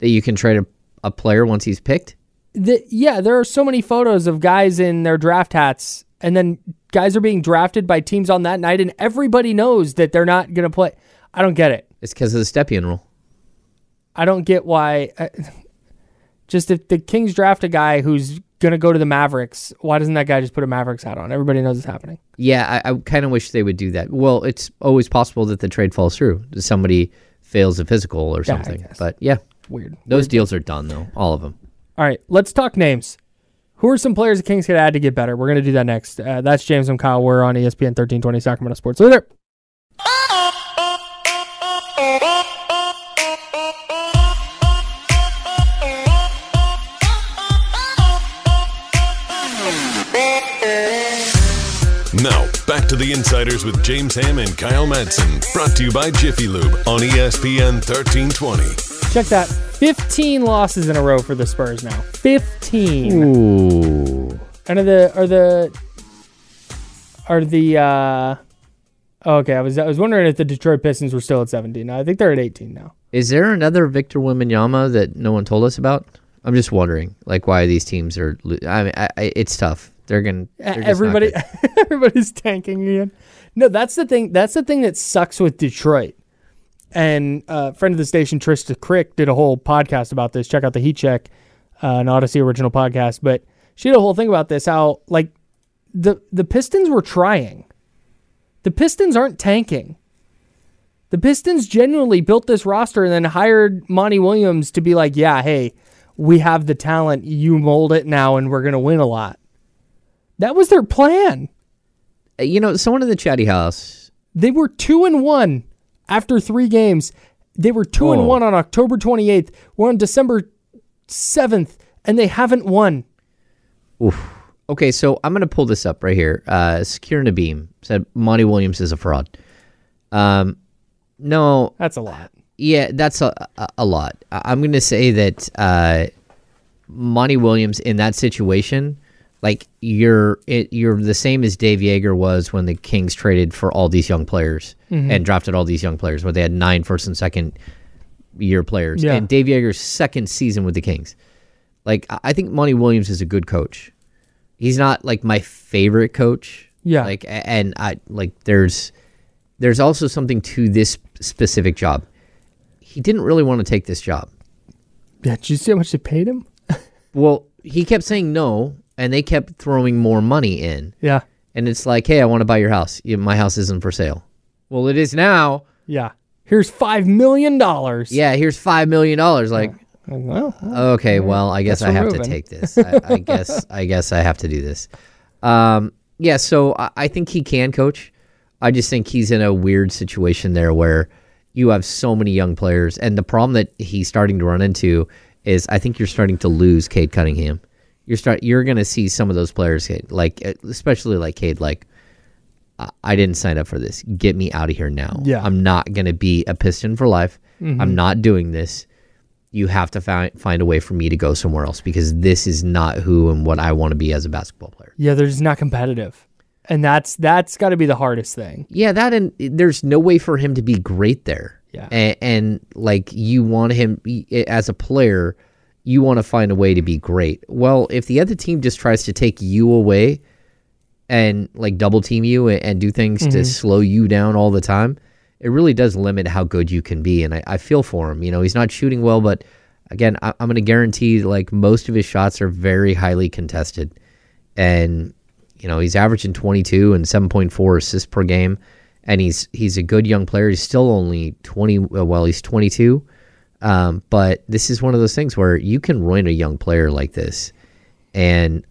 That you can trade a player once he's picked? There are so many photos of guys in their draft hats, and then guys are being drafted by teams on that night, and everybody knows that they're not going to play. I don't get it. It's because of the Stepien rule. I don't get why. Just if the Kings draft a guy who's going to go to the Mavericks, why doesn't that guy just put a Mavericks hat on? Everybody knows it's happening. Yeah, I kind of wish they would do that. Well, it's always possible that the trade falls through. Somebody fails a physical or something. Yeah, but yeah. Weird. Those deals are done, though. All of them. All right, let's talk names. Who are some players the Kings could add to get better? We're going to do that next. That's James and Kyle. We're on ESPN 1320 Sacramento Sports. Later. Now, back to the Insiders with James Ham and Kyle Madson. Brought to you by Jiffy Lube on ESPN 1320. Check that. 15 losses in a row for the Spurs now. 15. Ooh. And I was wondering if the Detroit Pistons were still at 17. I think they're at 18 now. Is there another Victor Wembanyama that no one told us about? I'm just wondering, like, why these teams are. I mean, it's tough. Everybody's tanking again. No, that's the thing. That's the thing that sucks with Detroit. And a friend of the station, Trista Crick, did a whole podcast about this. Check out the Heat Check, an Odyssey original podcast. But she did a whole thing about this. How like the Pistons were trying. The Pistons aren't tanking. The Pistons genuinely built this roster and then hired Monty Williams to be like, yeah, hey, we have the talent, you mold it now, and we're going to win a lot. That was their plan. You know, someone in the chatty house. They were 2-1 after 3 games. They were 2-1 on October 28th. We're on December 7th, and they haven't won. Oof. Okay, so I'm going to pull this up right here. Securing a Beam said Monty Williams is a fraud. No. That's a lot. Yeah, that's a lot. I'm going to say that Monty Williams in that situation, like you're the same as Dave Yeager was when the Kings traded for all these young players and drafted all these young players, where they had 9 first and second year players. Yeah. And Dave Yeager's second season with the Kings. Like, I think Monty Williams is a good coach. He's not like my favorite coach. Yeah. Like, and I like there's also something to this specific job. He didn't really want to take this job. Yeah, did you see how much they paid him? Well, he kept saying no, and they kept throwing more money in. Yeah. And it's like, hey, I want to buy your house. My house isn't for sale. Well, it is now. Yeah. Here's $5 million. Yeah, here's $5 million. Like, yeah. Okay, well, I guess I have to take this. I guess I have to do this. Yeah, so I think he can coach. I just think he's in a weird situation there where you have so many young players, and the problem that he's starting to run into is I think you're starting to lose Cade Cunningham. You're going to see some of those players, like especially like Cade, like, I didn't sign up for this. Get me out of here now. Yeah. I'm not going to be a Piston for life. Mm-hmm. I'm not doing this. You have to find a way for me to go somewhere else because this is not who and what I want to be as a basketball player. Yeah, they're just not competitive. And that's got to be the hardest thing. Yeah, that, and there's no way for him to be great there. Yeah, and like you want him as a player, you want to find a way to be great. Well, if the other team just tries to take you away and like double team you and do things to slow you down all the time, it really does limit how good you can be. And I feel for him. You know, he's not shooting well, but again, I'm going to guarantee like most of his shots are very highly contested. And you know, he's averaging 22 and 7.4 assists per game, and he's a good young player. He's still only 20. Well, he's 22, but this is one of those things where you can ruin a young player like this, and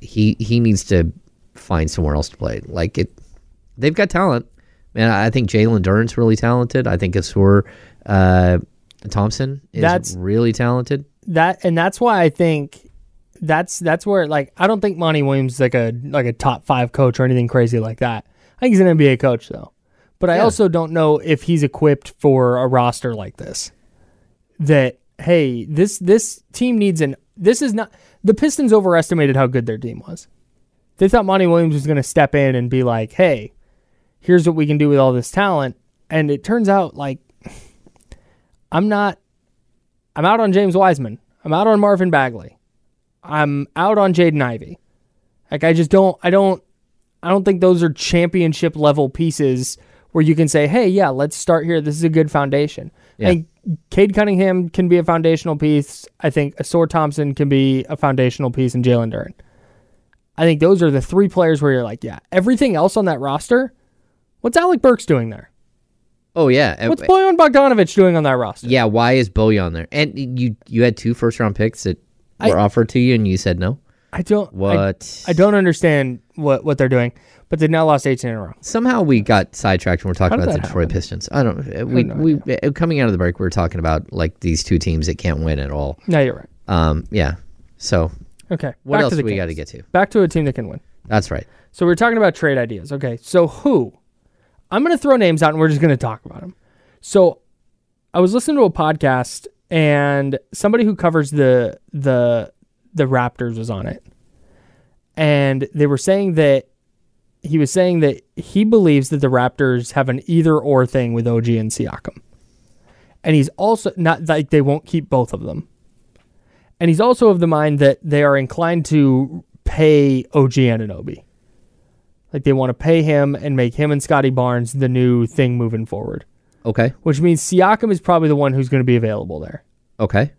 he needs to find somewhere else to play. Like it, they've got talent, man. I think Jalen Duren's really talented. I think Asur Thompson is really talented. That's why I think. That's where, like, I don't think Monty Williams is like a top 5 coach or anything crazy like that. I think he's an NBA coach, though. But I also don't know if he's equipped for a roster like this. That, hey, this team needs this is not, the Pistons overestimated how good their team was. They thought Monty Williams was going to step in and be like, hey, here's what we can do with all this talent. And it turns out, like, I'm out on James Wiseman. I'm out on Marvin Bagley. I'm out on Jaden Ivey. Like, I don't think those are championship level pieces where you can say, hey, yeah, let's start here. This is a good foundation. Yeah. I think Cade Cunningham can be a foundational piece. I think Asur Thompson can be a foundational piece, and Jalen Duren. I think those are the 3 players where you're like, yeah, everything else on that roster, what's Alec Burks doing there? Oh, yeah. What's Bojan Bogdanovic doing on that roster? Yeah, why is Bojan there? And you had 2 first-round picks that were offered to you and you said no? I don't understand what they're doing, but they've now lost 18 in a row. Somehow we got sidetracked when we're talking about the Detroit Pistons. We coming out of the break, we were talking about like these 2 teams that can't win at all. No, you're right. Yeah. So okay, what else do we got to get to? Back to a team that can win. That's right. So we were talking about trade ideas. Okay, so who? I'm going to throw names out and we're just going to talk about them. So I was listening to a podcast and somebody who covers the Raptors was on it. And they were saying that he was saying that he believes that the Raptors have an either or thing with OG and Siakam. And he's also not like they won't keep both of them. And he's also of the mind that they are inclined to pay OG Anunoby. Like they want to pay him and make him and Scotty Barnes the new thing moving forward. Okay. Which means Siakam is probably the one who's going to be available there. Okay.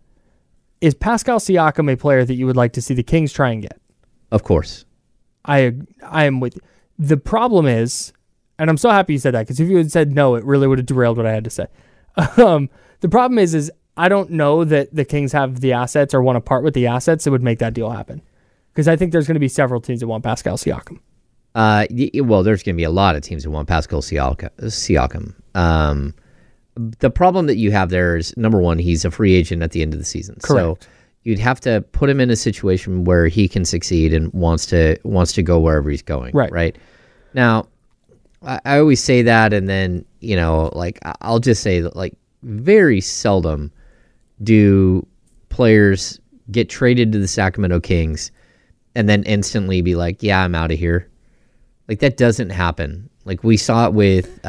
Is Pascal Siakam a player that you would like to see the Kings try and get? Of course. I am with you. The problem is, and I'm so happy you said that, because if you had said no, it really would have derailed what I had to say. The problem is I don't know that the Kings have the assets or want to part with the assets that would make that deal happen. Because I think there's going to be several teams that want Pascal Siakam. Well, there's going to be a lot of teams that want Pascal Siakam. The problem that you have there is, number one, he's a free agent at the end of the season. Correct. So you'd have to put him in a situation where he can succeed and wants to go wherever he's going. Right. Right? Now, I always say that, and then, you know, like, I'll just say that, like, very seldom do players get traded to the Sacramento Kings and then instantly be like, yeah, I'm out of here. Like, that doesn't happen. Like, we saw it with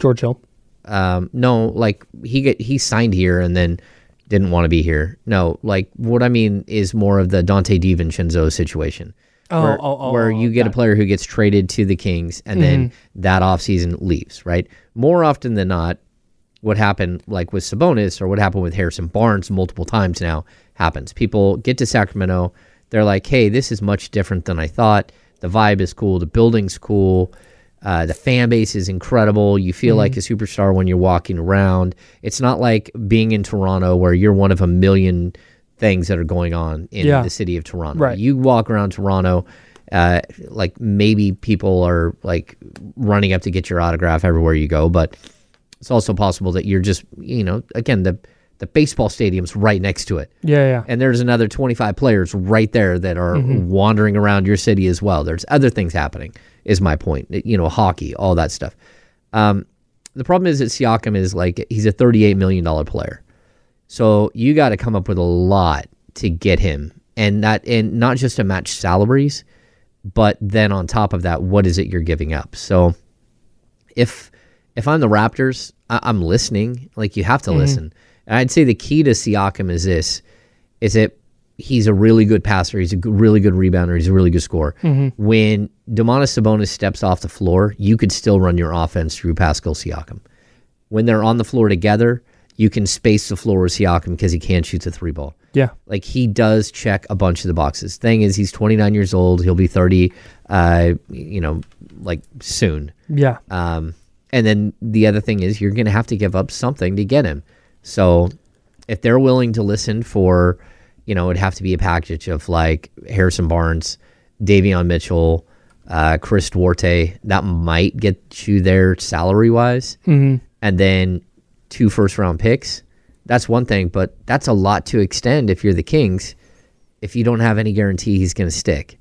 George Hill. No, like, he signed here and then didn't want to be here. No, like, what I mean is more of the Dante DiVincenzo situation. Where you get a player who gets traded to the Kings and then that offseason leaves, right? More often than not, what happened, like with Sabonis or what happened with Harrison Barnes multiple times now, happens. People get to Sacramento, they're like, hey, this is much different than I thought. The vibe is cool, the building's cool, the fan base is incredible. You feel like a superstar when you're walking around. It's not like being in Toronto where you're one of a million things that are going on in the city of Toronto. Right. You walk around Toronto, like maybe people are like running up to get your autograph everywhere you go, but it's also possible that you're just, you know, again, the baseball stadium's right next to it. Yeah. And there's another 25 players right there that are wandering around your city as well. There's other things happening, is my point. You know, hockey, all that stuff. The problem is that Siakam is like, he's a $38 million player. So you got to come up with a lot to get him, and not just to match salaries, but then on top of that, what is it you're giving up? So if I'm the Raptors, I'm listening. Like, you have to listen. And I'd say the key to Siakam is this: is that he's a really good passer, he's a really good rebounder, he's a really good scorer. When Domantas Sabonis steps off the floor, you could still run your offense through Pascal Siakam. When they're on the floor together, you can space the floor with Siakam because he can't shoot the three ball. Yeah. Like, he does check a bunch of the boxes. Thing is, he's 29 years old. He'll be 30, you know, like, soon. Yeah. And then the other thing is, you're going to have to give up something to get him. So if they're willing to listen for, you know, it'd have to be a package of like Harrison Barnes, Davion Mitchell, Chris Duarte. That might get you there salary-wise. And then 2 first-round picks, that's one thing, but that's a lot to extend if you're the Kings. If you don't have any guarantee he's going to stick,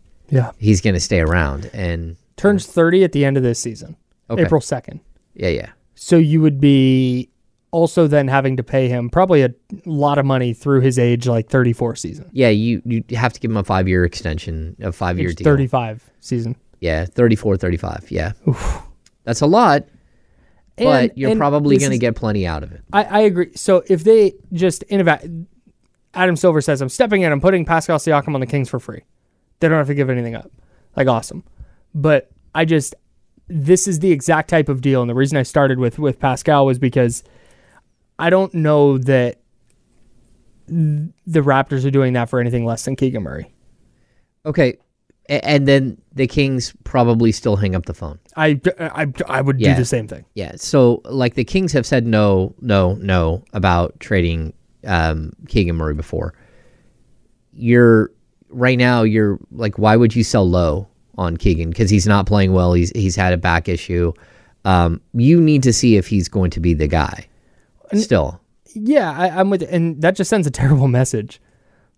he's going to stay around. And turns 30 at the end of this season, April 2nd. Yeah. So you would be also then having to pay him probably a lot of money through his age, like 34 season. Yeah, you have to give him a 5-year extension, a 5-year deal. 35 season. Yeah, 34, 35, yeah. Oof. That's a lot. But you're probably going to get plenty out of it. I agree. So if they just Adam Silver says, I'm stepping in, I'm putting Pascal Siakam on the Kings for free. They don't have to give anything up. Like, awesome. But this is the exact type of deal. And the reason I started with Pascal was because I don't know that the Raptors are doing that for anything less than Keegan Murray. Okay. And then the Kings probably still hang up the phone. I would do the same thing. Yeah. So, like, the Kings have said no about trading Keegan Murray before. Right now, you're like, why would you sell low on Keegan? Because he's not playing well. He's had a back issue. You need to see if he's going to be the guy still. Yeah, I'm with, and that just sends a terrible message.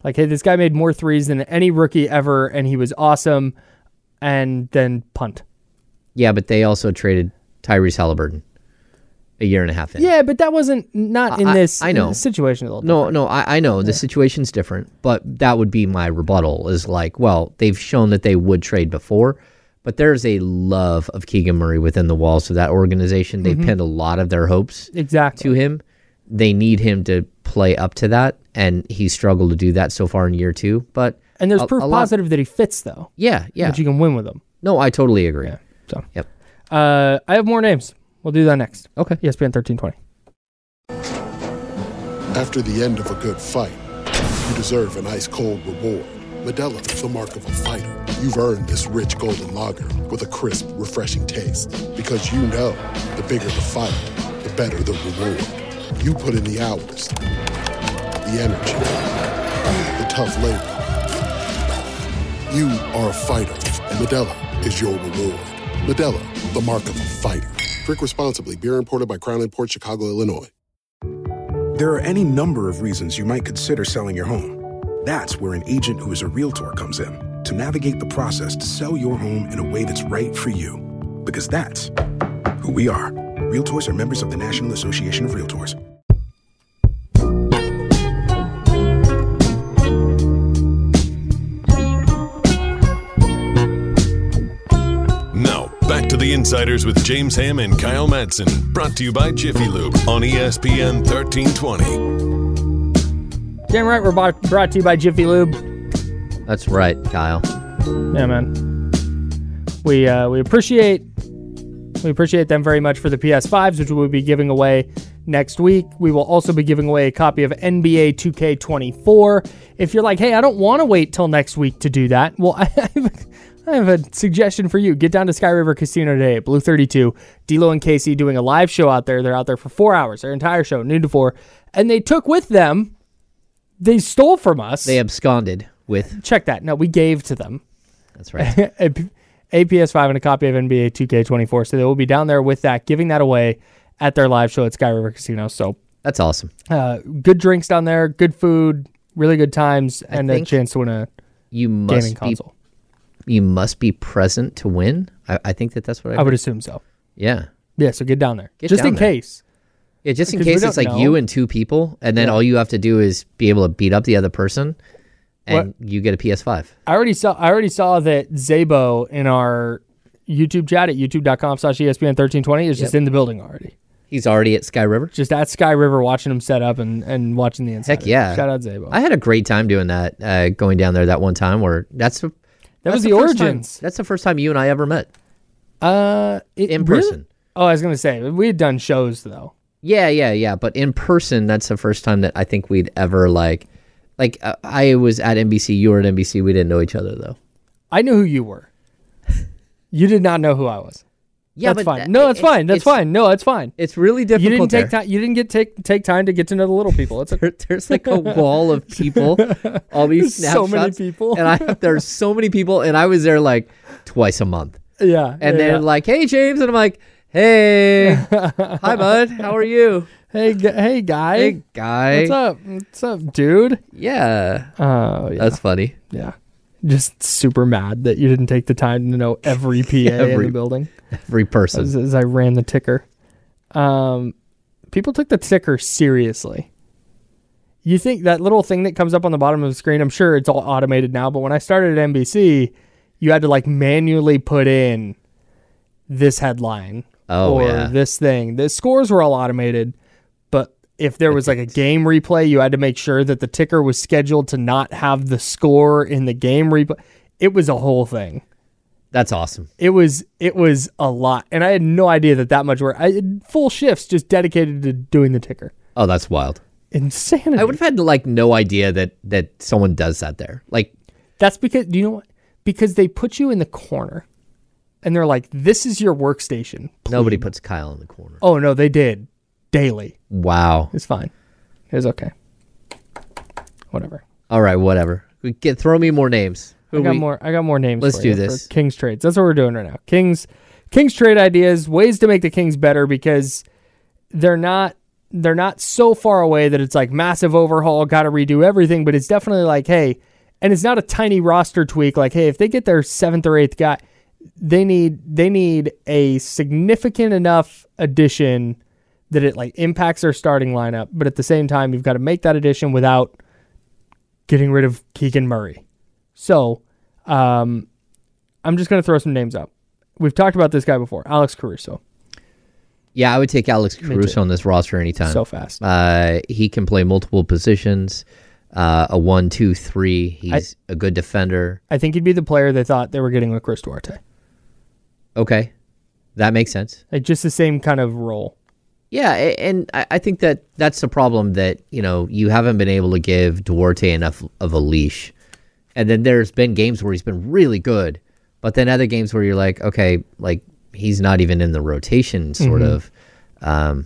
Like, hey, this guy made more threes than any rookie ever, and he was awesome, and then punt. Yeah, but they also traded Tyrese Halliburton a year and a half in. Yeah, but that wasn't this situation. I know. The situation's different, but that would be my rebuttal is like, well, they've shown that they would trade before, but there's a love of Keegan Murray within the walls of that organization. They've pinned a lot of their hopes to him. They need him to play up to that, and he struggled to do that so far in year 2. And there's proof positive that he fits, though. Yeah. That you can win with him. No, I totally agree. Yeah. So, yep. I have more names. We'll do that next. Okay. ESPN 1320. After the end of a good fight, you deserve an ice-cold reward. Medalla is the mark of a fighter. You've earned this rich golden lager with a crisp, refreshing taste. Because you know, the bigger the fight, the better the reward. You put in the hours, the energy, the tough labor. You are a fighter, and Modelo is your reward. Modelo, the mark of a fighter. Drink responsibly. Beer imported by Crown Imports, Chicago, Illinois. There are any number of reasons you might consider selling your home. That's where an agent who is a realtor comes in to navigate the process to sell your home in a way that's right for you. Because that's who we are. Realtors are members of the National Association of Realtors. Now, back to the Insiders with James Ham and Kyle Madson. Brought to you by Jiffy Lube on ESPN 1320. Damn right, we're brought to you by Jiffy Lube. That's right, Kyle. Yeah, man. We appreciate them very much for the PS5s, which we will be giving away next week. We will also be giving away a copy of NBA 2K24. If you're like, hey, I don't want to wait till next week to do that, well, I have a suggestion for you. Get down to Sky River Casino today at Blue 32. D'Lo and KC doing a live show out there. They're out there for 4 hours, their entire show, noon to 4. And they took with them, they stole from us. They absconded with. Check that. No, we gave to them. That's right. A PS5 and a copy of NBA 2K24. So they will be down there with that, giving that away at their live show at Sky River Casino. So that's awesome. Good drinks down there, good food, really good times, and a chance to win a gaming console. You must be present to win. I think that's what I would assume so. Yeah. Yeah. So get down there, just in case. Yeah, just in case it's like you and two people, and then all you have to do is be able to beat up the other person. And you get a PS5. I already saw that Zabo in our YouTube chat at youtube.com/ESPN1320 is just in the building already. He's already at Sky River? Just at Sky River watching him set up and watching the Insiders. Heck yeah. Shout out Zabo. I had a great time doing that, going down there that one time where that was the origins. That's the first time you and I ever met. In person. Really? Oh, I was going to say, we had done shows though. Yeah. But in person, that's the first time that I think we'd ever like I was at NBC, you were at NBC. We didn't know each other though. I knew who you were. You did not know who I was. Yeah, that's fine. No, that's fine. That's fine. No, that's fine. It's really difficult. You didn't take time to get to know the little people. It's there's like a wall of people. All these snapshots. So many people, and there's so many people, and I was there like twice a month. Yeah, and they're like, "Hey, James," and I'm like, "Hey, hi, bud. How are you?" Hey, guy. Hey, guy. What's up? What's up, dude? Yeah. Oh, yeah. That's funny. Yeah. Just super mad that you didn't take the time to know every PA in the building. Every person. As I ran the ticker. People took the ticker seriously. You think that little thing that comes up on the bottom of the screen, I'm sure it's all automated now, but when I started at NBC, you had to like manually put in this headline or this thing. The scores were all automated. If there was like a game replay, you had to make sure that the ticker was scheduled to not have the score in the game replay. It was a whole thing. That's awesome. It was a lot. And I had no idea that much work. I had full shifts just dedicated to doing the ticker. Oh, that's wild. Insanity. I would have had like no idea that someone does that there. Like that's because, do you know what? Because they put you in the corner. And they're like, this is your workstation. Please. Nobody puts Kyle in the corner. Oh, no, they did. Daily. Wow. It's fine. It was okay. Whatever. All right, whatever. Throw me more names. I got more names. Let's do this. Kings trades. That's what we're doing right now. Kings trade ideas, ways to make the Kings better because they're not so far away that it's like massive overhaul, got to redo everything, but it's definitely like, hey, and it's not a tiny roster tweak like, hey, if they get their 7th or 8th guy, they need a significant enough addition that it like impacts their starting lineup, but at the same time, you've got to make that addition without getting rid of Keegan Murray. So I'm just going to throw some names out. We've talked about this guy before, Alex Caruso. Yeah, I would take Alex Caruso on this roster anytime. So fast. He can play multiple positions, a 1-2-3. He's a good defender. I think he'd be the player they thought they were getting with Chris Duarte. Okay, that makes sense. Like just the same kind of role. Yeah, and I think that's the problem that, you know, you haven't been able to give Duarte enough of a leash. And then there's been games where he's been really good, but then other games where you're like, okay, like he's not even in the rotation sort of. And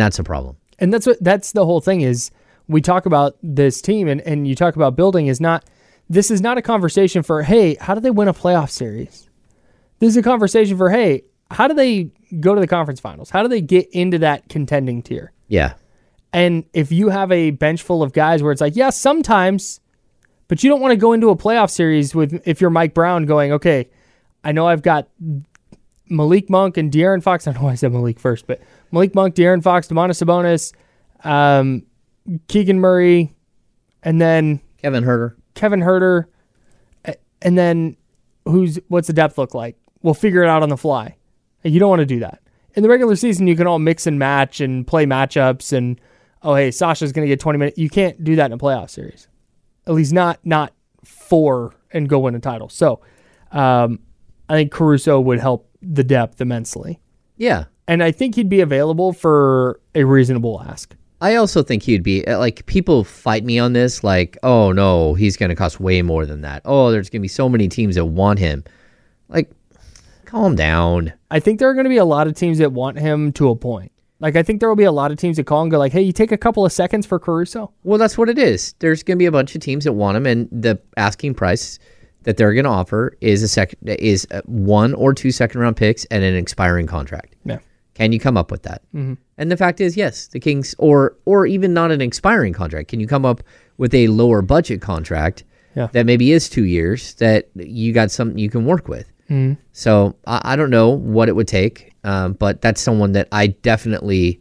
that's a problem. And that's the whole thing is we talk about this team and you talk about building is not, this is not a conversation for, hey, how do they win a playoff series? This is a conversation for, hey, how do they go to the conference finals? How do they get into that contending tier? Yeah. And if you have a bench full of guys where it's like, yeah, sometimes, but you don't want to go into a playoff series with, if you're Mike Brown going, okay, I know I've got Malik Monk and De'Aaron Fox. I don't know why I said Malik first, but Malik Monk, De'Aaron Fox, Domantas Sabonis, Keegan Murray, and then Kevin Huerter. And then what's the depth look like? We'll figure it out on the fly. You don't want to do that. In the regular season, you can all mix and match and play matchups and, oh, hey, Sasha's going to get 20 minutes. You can't do that in a playoff series, at least not four and go win a title. So I think Caruso would help the depth immensely. Yeah. And I think he'd be available for a reasonable ask. I also think he'd be, like, people fight me on this, like, oh, no, he's going to cost way more than that. Oh, there's going to be so many teams that want him. Like, calm down. I think there are going to be a lot of teams that want him to a point. Like, I think there will be a lot of teams that call and go like, hey, you take a couple of seconds for Caruso? Well, that's what it is. There's going to be a bunch of teams that want him, and the asking price that they're going to offer is a 1 or 2 second-round picks and an expiring contract. Yeah. Can you come up with that? Mm-hmm. And the fact is, yes, the Kings, or even not an expiring contract. Can you come up with a lower budget contract that maybe is 2 years that you got something you can work with? Mm-hmm. So I don't know what it would take, but that's someone that I definitely,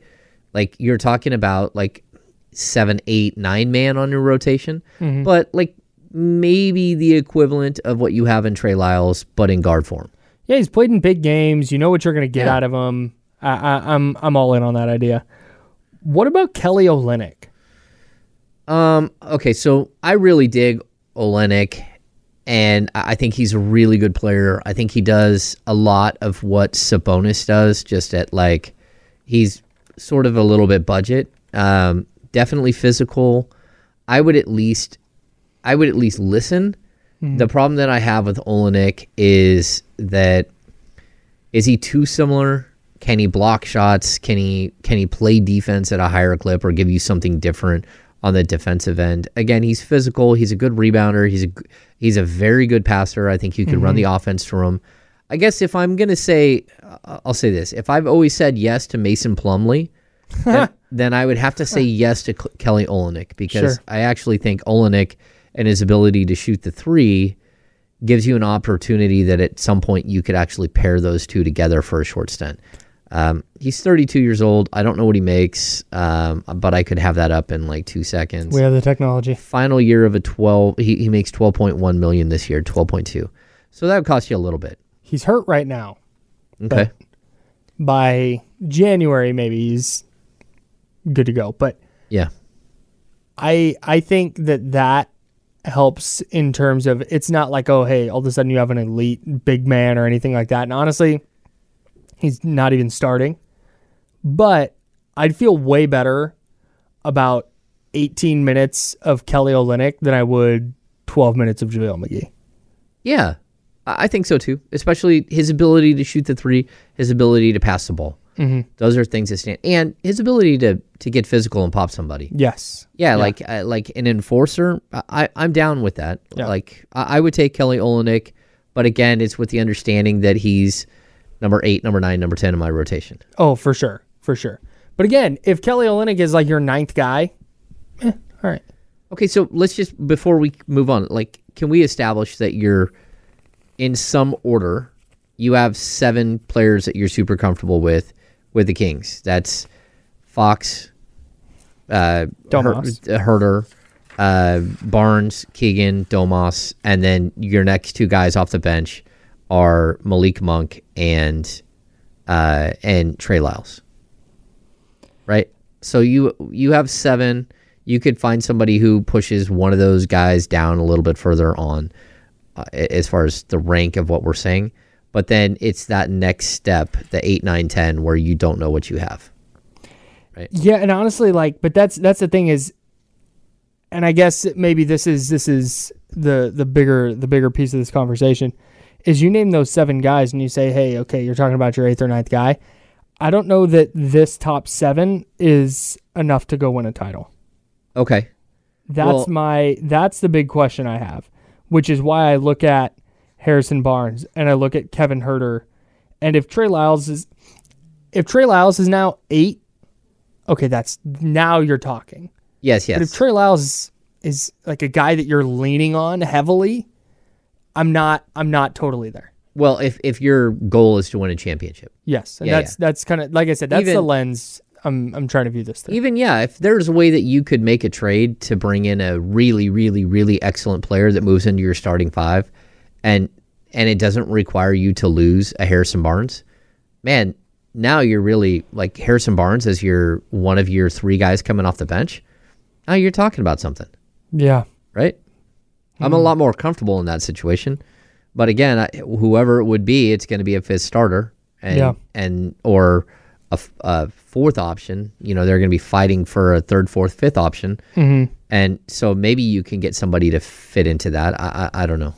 like, you're talking about like 7, 8, 9 man on your rotation, mm-hmm. but like maybe the equivalent of what you have in Trey Lyles, but in guard form. Yeah, he's played in big games. You know what you're going to get out of him. I'm all in on that idea. What about Kelly Olynyk? Okay, so I really dig Olynyk, and I think he's a really good player. I think he does a lot of what Sabonis does, just at like he's sort of a little bit budget. Definitely physical. I would at least listen. Mm-hmm. The problem that I have with Olynyk is he too similar? Can he block shots? Can he play defense at a higher clip or give you something different on the defensive end? Again, he's physical. He's a good rebounder. He's a very good passer. I think you could mm-hmm. run the offense through him. I guess if I'm going to say, I'll say this. If I've always said yes to Mason Plumlee, then I would have to say yes to Kelly Olynyk because sure. I actually think Olynyk and his ability to shoot the three gives you an opportunity that at some point you could actually pair those two together for a short stint. He's 32 years old. I don't know what he makes, but I could have that up in like 2 seconds. We have the technology. Final year of a 12. He makes 12.1 million this year, 12.2. So that would cost you a little bit. He's hurt right now. Okay. By January, maybe he's good to go. But yeah, I think that helps in terms of it's not like, oh, hey, all of a sudden you have an elite big man or anything like that. And honestly, he's not even starting. But I'd feel way better about 18 minutes of Kelly Olynyk than I would 12 minutes of JaVale McGee. Yeah, I think so too. Especially his ability to shoot the three, his ability to pass the ball. Mm-hmm. Those are things that stand. And his ability to get physical and pop somebody. Yes. Yeah, yeah. Like an enforcer, I'm down with that. Yeah. Like I would take Kelly Olynyk, but again, it's with the understanding that he's number 8, number 9, number 10 in my rotation. Oh, for sure. For sure. But again, if Kelly Olynyk is like your ninth guy, all right. Okay, so let's just, before we move on, like, can we establish that you're in some order, you have 7 players that you're super comfortable with the Kings? That's Fox, Huerter, Barnes, Keegan, Domas, and then your next 2 guys off the bench are Malik Monk and Trey Lyles, right? So you have 7. You could find somebody who pushes one of those guys down a little bit further on as far as the rank of what we're saying. But then it's that next step, the 8, 9, 10, where you don't know what you have, right? Yeah, and honestly, like, but that's the thing is, and I guess maybe this is the bigger piece of this conversation. Is you name those 7 guys and you say, hey, okay, you're talking about your 8th or 9th guy. I don't know that this top 7 is enough to go win a title. Okay. That's the big question I have, which is why I look at Harrison Barnes and I look at Kevin Huerter. And if Trey Lyles is now 8, okay, that's now you're talking. Yes. But if Trey Lyles is like a guy that you're leaning on heavily, I'm not totally there. Well, if your goal is to win a championship. Yes. And that's kind of, like I said, that's even, the lens I'm trying to view this through. Even, yeah, if there's a way that you could make a trade to bring in a really, really, really excellent player that moves into your starting five and it doesn't require you to lose a Harrison Barnes, man, now you're really, like, Harrison Barnes as your one of your three guys coming off the bench. Now you're talking about something. Yeah. Right? Mm-hmm. I'm a lot more comfortable in that situation. But again, whoever it would be, it's going to be a fifth starter and or a fourth option. You know, they're going to be fighting for a third, fourth, fifth option. Mm-hmm. And so maybe you can get somebody to fit into that. I don't know.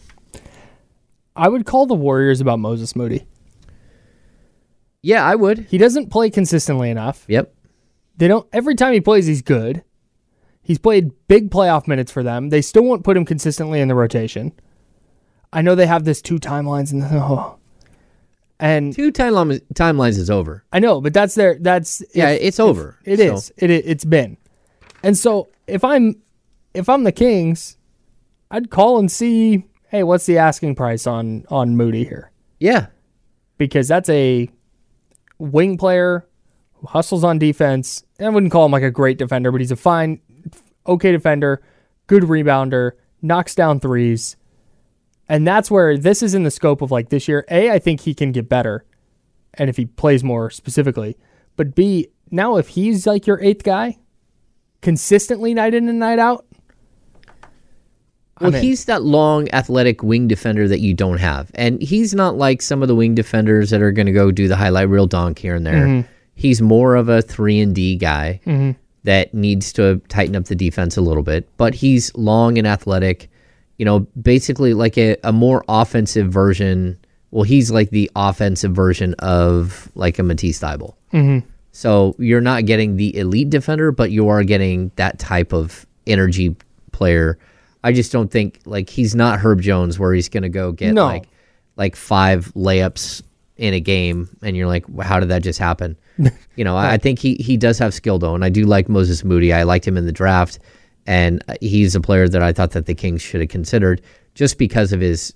I would call the Warriors about Moses Moody. Yeah, I would. He doesn't play consistently enough. Yep. They don't. Every time he plays, he's good. He's played big playoff minutes for them. They still won't put him consistently in the rotation. I know they have this two timelines and two timelines is over. I know, but it's over. It's been. And so if I'm the Kings, I'd call and see, hey, what's the asking price on Moody here? Yeah. Because that's a wing player who hustles on defense. And I wouldn't call him like a great defender, but he's a fine, okay defender, good rebounder, knocks down threes. And that's where this is in the scope of, like, this year. A, I think he can get better, and if he plays more specifically. But B, now if he's like your eighth guy, consistently night in and night out. Well, he's that long, athletic wing defender that you don't have. And he's not like some of the wing defenders that are going to go do the highlight reel dunk here and there. Mm-hmm. He's more of a 3-and-D guy that needs to tighten up the defense a little bit. But he's long and athletic. You know, basically like a more offensive version. Well, he's like the offensive version of like a Matisse Thybulle. Mm-hmm. So you're not getting the elite defender, but you are getting that type of energy player. I just don't think, like, he's not Herb Jones where he's going to go get like five layups in a game. And you're like, well, how did that just happen? You know, I think he does have skill though. And I do like Moses Moody. I liked him in the draft. And he's a player that I thought that the Kings should have considered just because of his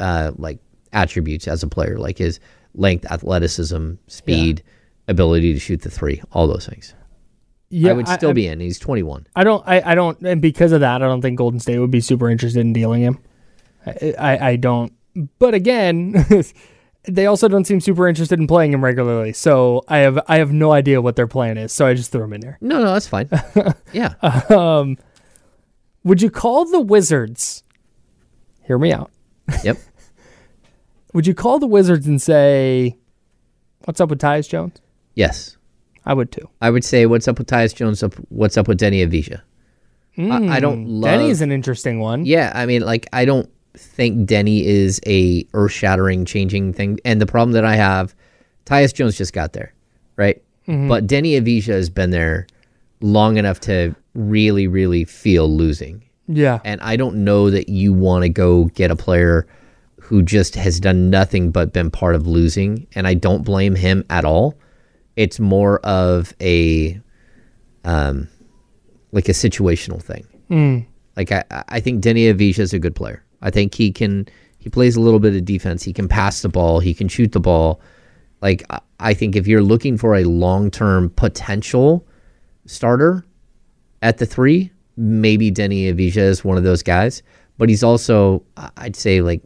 like attributes as a player, like his length, athleticism, speed, ability to shoot the three, all those things. Yeah, I would still be in. He's 21. I don't, and because of that, I don't think Golden State would be super interested in dealing him. I don't. But again, they also don't seem super interested in playing him regularly. So I have no idea what their plan is. So I just threw him in there. No, that's fine. Yeah. Would you call the Wizards? Hear me out. Yep. Would you call the Wizards and say, "What's up with Tyus Jones?" Yes. I would too. I would say, what's up with Tyus Jones? What's up with Deni Avdija? I don't love... Denny's an interesting one. Yeah, I mean, like, I don't think Denny is a earth-shattering, changing thing. And the problem that I have, Tyus Jones just got there, right? Mm-hmm. But Deni Avdija has been there long enough to really, really feel losing. Yeah. And I don't know that you want to go get a player who just has done nothing but been part of losing. And I don't blame him at all. It's more of a, like a situational thing. Mm. Like I think Deni Avdija is a good player. I think he plays a little bit of defense. He can pass the ball. He can shoot the ball. Like I think if you're looking for a long-term potential starter at the three, maybe Deni Avdija is one of those guys. But he's also, I'd say, like,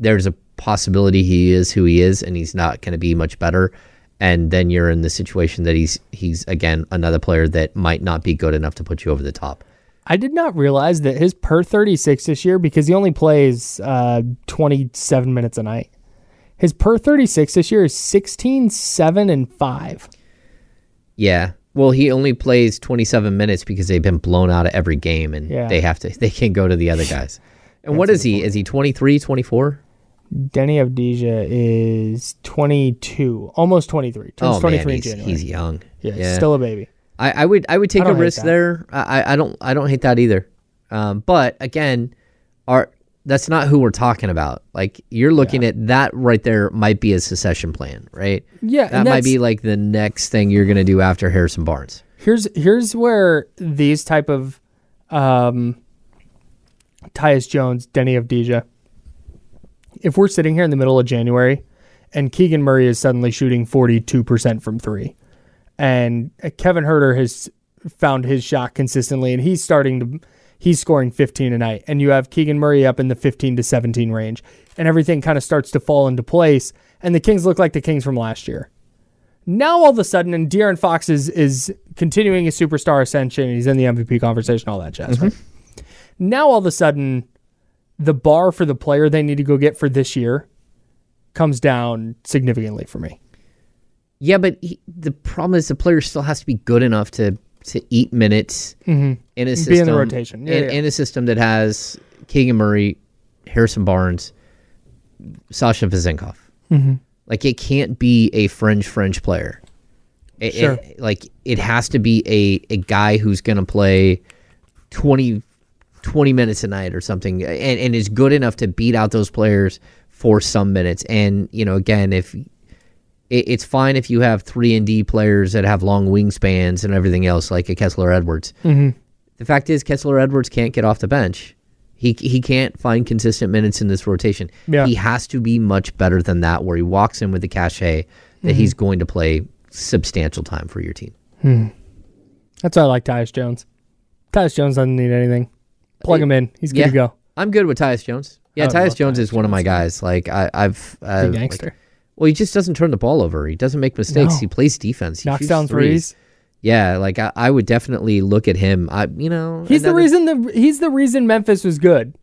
there's a possibility he is who he is, and he's not going to be much better. And then you're in the situation that he's again, another player that might not be good enough to put you over the top. I did not realize that his per 36 this year, because he only plays 27 minutes a night, his per 36 this year is 16, 7, and 5. Yeah. Well, he only plays 27 minutes because they've been blown out of every game, and they can go to the other guys. And what is he? Is he 23, 24? Deni Avdija is 22, almost 23. Turns 23 in January. He's young. Yeah, still a baby. I would take a risk there. I don't hate that either. But again, that's not who we're talking about. Like, you're looking at that right there might be a succession plan, right? Yeah, that might be like the next thing you're gonna do after Harrison Barnes. Here's where these type of Tyus Jones, Deni Avdija. If we're sitting here in the middle of January and Keegan Murray is suddenly shooting 42% from three, and Kevin Huerter has found his shot consistently, and he's scoring 15 a night, and you have Keegan Murray up in the 15 to 17 range, and everything kind of starts to fall into place, and the Kings look like the Kings from last year. Now all of a sudden, and De'Aaron Fox is continuing his superstar ascension, he's in the MVP conversation, all that jazz. Mm-hmm. Right? Now all of a sudden, the bar for the player they need to go get for this year comes down significantly for me. Yeah, but the problem is the player still has to be good enough to eat minutes in a system, be in the rotation. In a system that has Keegan Murray, Harrison Barnes, Sasha Vazenkov. Mm-hmm. Like, it can't be a French player. It has to be a guy who's going to play 20 minutes a night or something, and is good enough to beat out those players for some minutes. And, you know, again, it's fine if you have 3-and-D players that have long wingspans and everything else, like a Kessler-Edwards. Mm-hmm. The fact is, Kessler-Edwards can't get off the bench. He can't find consistent minutes in this rotation. Yeah. He has to be much better than that, where he walks in with the cachet that he's going to play substantial time for your team. Hmm. That's why I like Tyus Jones. Tyus Jones doesn't need anything. Plug him in. He's good to go. I'm good with Tyus Jones. Yeah, Tyus Jones is one of my guys. Like, I've he's a gangster. Well, he just doesn't turn the ball over. He doesn't make mistakes. No. He plays defense. He knocks down threes. Yeah, like I would definitely look at him. He's the reason Memphis was good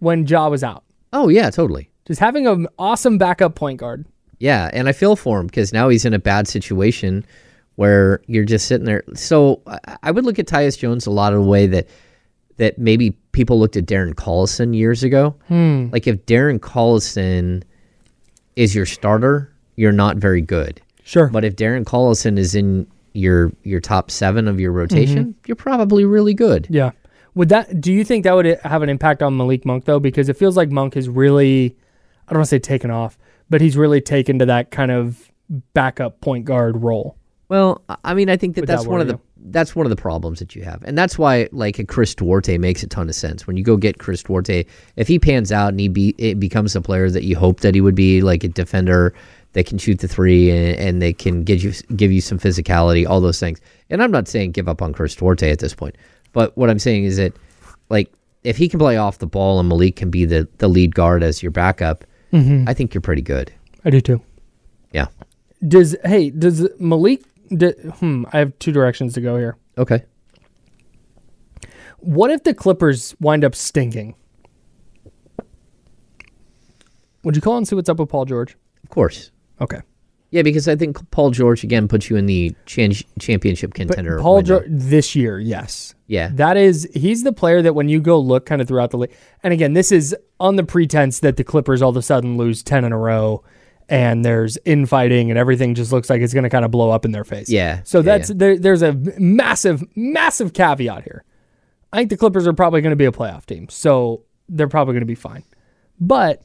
when Ja was out. Oh yeah, totally. Just having an awesome backup point guard. Yeah, and I feel for him because now he's in a bad situation where you're just sitting there. So I would look at Tyus Jones a lot of the way that maybe people looked at Darren Collison years ago. Hmm. Like, if Darren Collison is your starter, you're not very good. Sure. But if Darren Collison is in your top 7 of your rotation, you're probably really good. Yeah. Do you think that would have an impact on Malik Monk, though? Because it feels like Monk is really, I don't want to say taken off, but he's really taken to that kind of backup point guard role. Well, I mean, I think that's one of the problems that you have. And that's why, like, a Chris Duarte makes a ton of sense. When you go get Chris Duarte, if he pans out and it becomes a player that you hope that he would be, like a defender that can shoot the three and they can give you some physicality, all those things. And I'm not saying give up on Chris Duarte at this point. But what I'm saying is that, like, if he can play off the ball and Malik can be the lead guard as your backup, I think you're pretty good. I do too. Yeah. Does Malik... I have two directions to go here. Okay. What if the Clippers wind up stinking? Would you call and see what's up with Paul George? Of course. Okay. Yeah, because I think Paul George, again, puts you in the championship contender. But Paul George this year, yes. Yeah. He's the player that when you go look kind of throughout the league, and again, this is on the pretense that the Clippers all of a sudden lose 10 in a row, and there's infighting and everything just looks like it's going to kind of blow up in their face. Yeah. So that's there's a massive, massive caveat here. I think the Clippers are probably going to be a playoff team, so they're probably going to be fine. But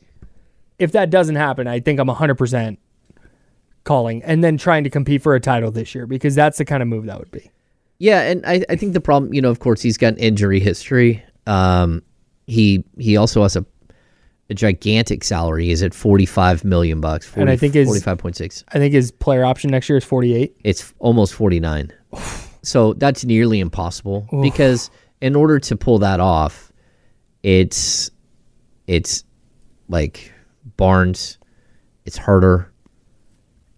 if that doesn't happen, I think I'm 100% calling and then trying to compete for a title this year, because that's the kind of move that would be. Yeah, and I think the problem, you know, of course, he's got an injury history. He also has a gigantic salary. Is at $45 million, and I think 45.6. I think his player option next year is 48. It's almost 49. Oof. So that's nearly impossible. Oof. Because in order to pull that off, it's like Barnes, it's Huerter,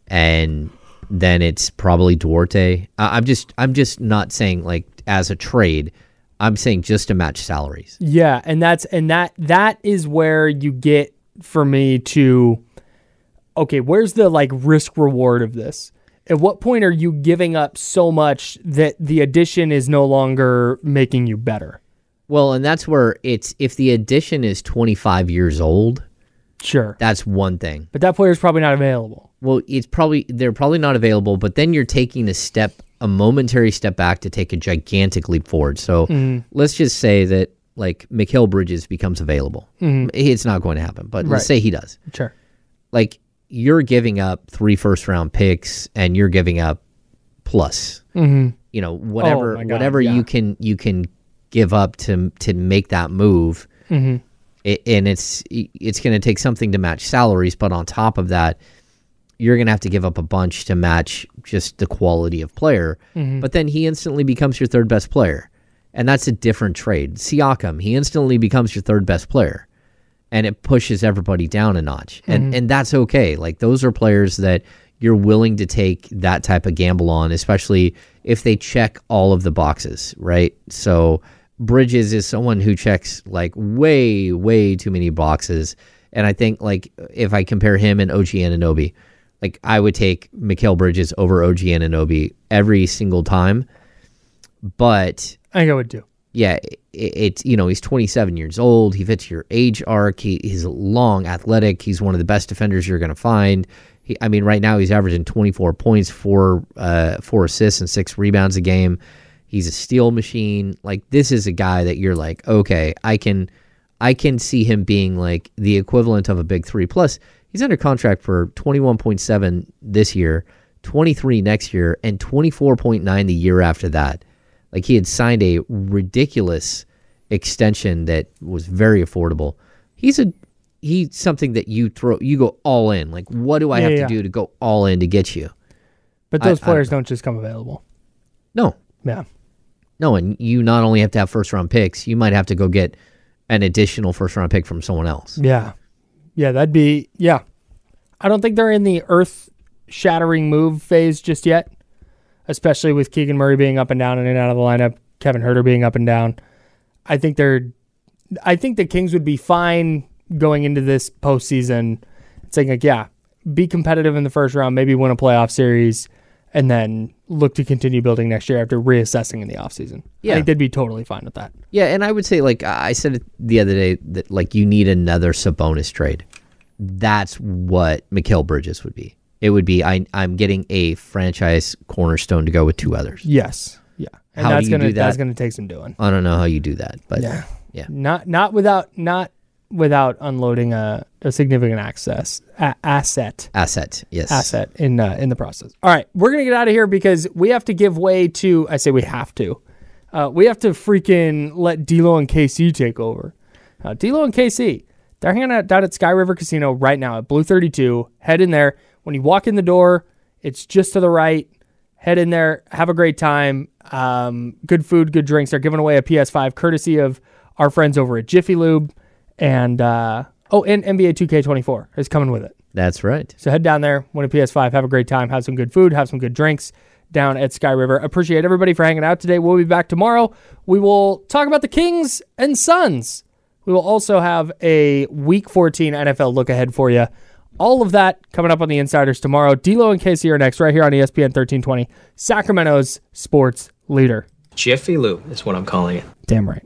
and then it's probably Duarte. I'm just not saying like as a trade. I'm saying just to match salaries. Yeah, and that is where you get for me to, okay, where's the like risk reward of this? At what point are you giving up so much that the addition is no longer making you better? Well, and that's where it's, if the addition is 25 years old, sure, that's one thing. But that player is probably not available. Well, they're probably not available, but then you're taking a step a momentary step back to take a gigantic leap forward. So let's just say that like Mikal Bridges becomes available. It's not going to happen, but let's say he does. Sure. Like you're giving up 3 first round picks and you're giving up plus, you know, whatever, whatever you can give up to make that move. And it's going to take something to match salaries. But on top of that, you're going to have to give up a bunch to match just the quality of player. But then he instantly becomes your third best player. And that's a different trade. Siakam, he instantly becomes your third best player. And it pushes everybody down a notch. And that's okay. Like those are players that you're willing to take that type of gamble on, especially if they check all of the boxes, right? So Bridges is someone who checks like way, way too many boxes. And I think like if I compare him and OG Anunoby, like I would take Mikal Bridges over OG Anunoby every single time, but I think I would do. Yeah, it's you know he's 27 years old. He fits your age arc. He's long, athletic. He's one of the best defenders you're going to find. I mean, right now he's averaging 24 points, 4 assists, and 6 rebounds a game. He's a steal machine. Like this is a guy that you're like, okay, I can see him being like the equivalent of a big three. Plus, he's under contract for 21.7 this year, 23 next year, and 24.9 the year after that. Like he had signed a ridiculous extension that was very affordable. He's something that you go all in. Like what do I have to do to go all in to get you? But those players don't just come available. No. Yeah. No, and you not only have to have first round picks, you might have to go get an additional first round pick from someone else. Yeah. Yeah, that'd be, yeah. I don't think they're in the earth-shattering move phase just yet, especially with Keegan Murray being up and down and in and out of the lineup, Kevin Huerter being up and down. I think the Kings would be fine going into this postseason saying, like, yeah, be competitive in the first round, maybe win a playoff series, and then look to continue building next year after reassessing in the offseason. Yeah. I think they'd be totally fine with that. Yeah, and I would say, like, I said it the other day, that, like, you need another Sabonis trade. That's what Mikal Bridges would be. It would be, I'm getting a franchise cornerstone to go with 2 others. Yes. Yeah. And that's going to take some doing. I don't know how you do that, but yeah. Not without unloading a significant asset. Asset, yes. Asset in the process. All right, we're going to get out of here because we have to give way to, I say we have to. We have to freaking let D'Lo and KC take over. D'Lo and KC, they're hanging out down at Sky River Casino right now at Blue 32. Head in there. When you walk in the door, it's just to the right. Head in there. Have a great time. Good food, good drinks. They're giving away a PS5 courtesy of our friends over at Jiffy Lube. And, and NBA 2K24 is coming with it. That's right. So head down there, win a PS5, have a great time, have some good food, have some good drinks down at Sky River. Appreciate everybody for hanging out today. We'll be back tomorrow. We will talk about the Kings and Suns. We will also have a Week 14 NFL look ahead for you. All of that coming up on the Insiders tomorrow. D'Lo and KC are next right here on ESPN 1320, Sacramento's sports leader. Jiffy Lube is what I'm calling it. Damn right.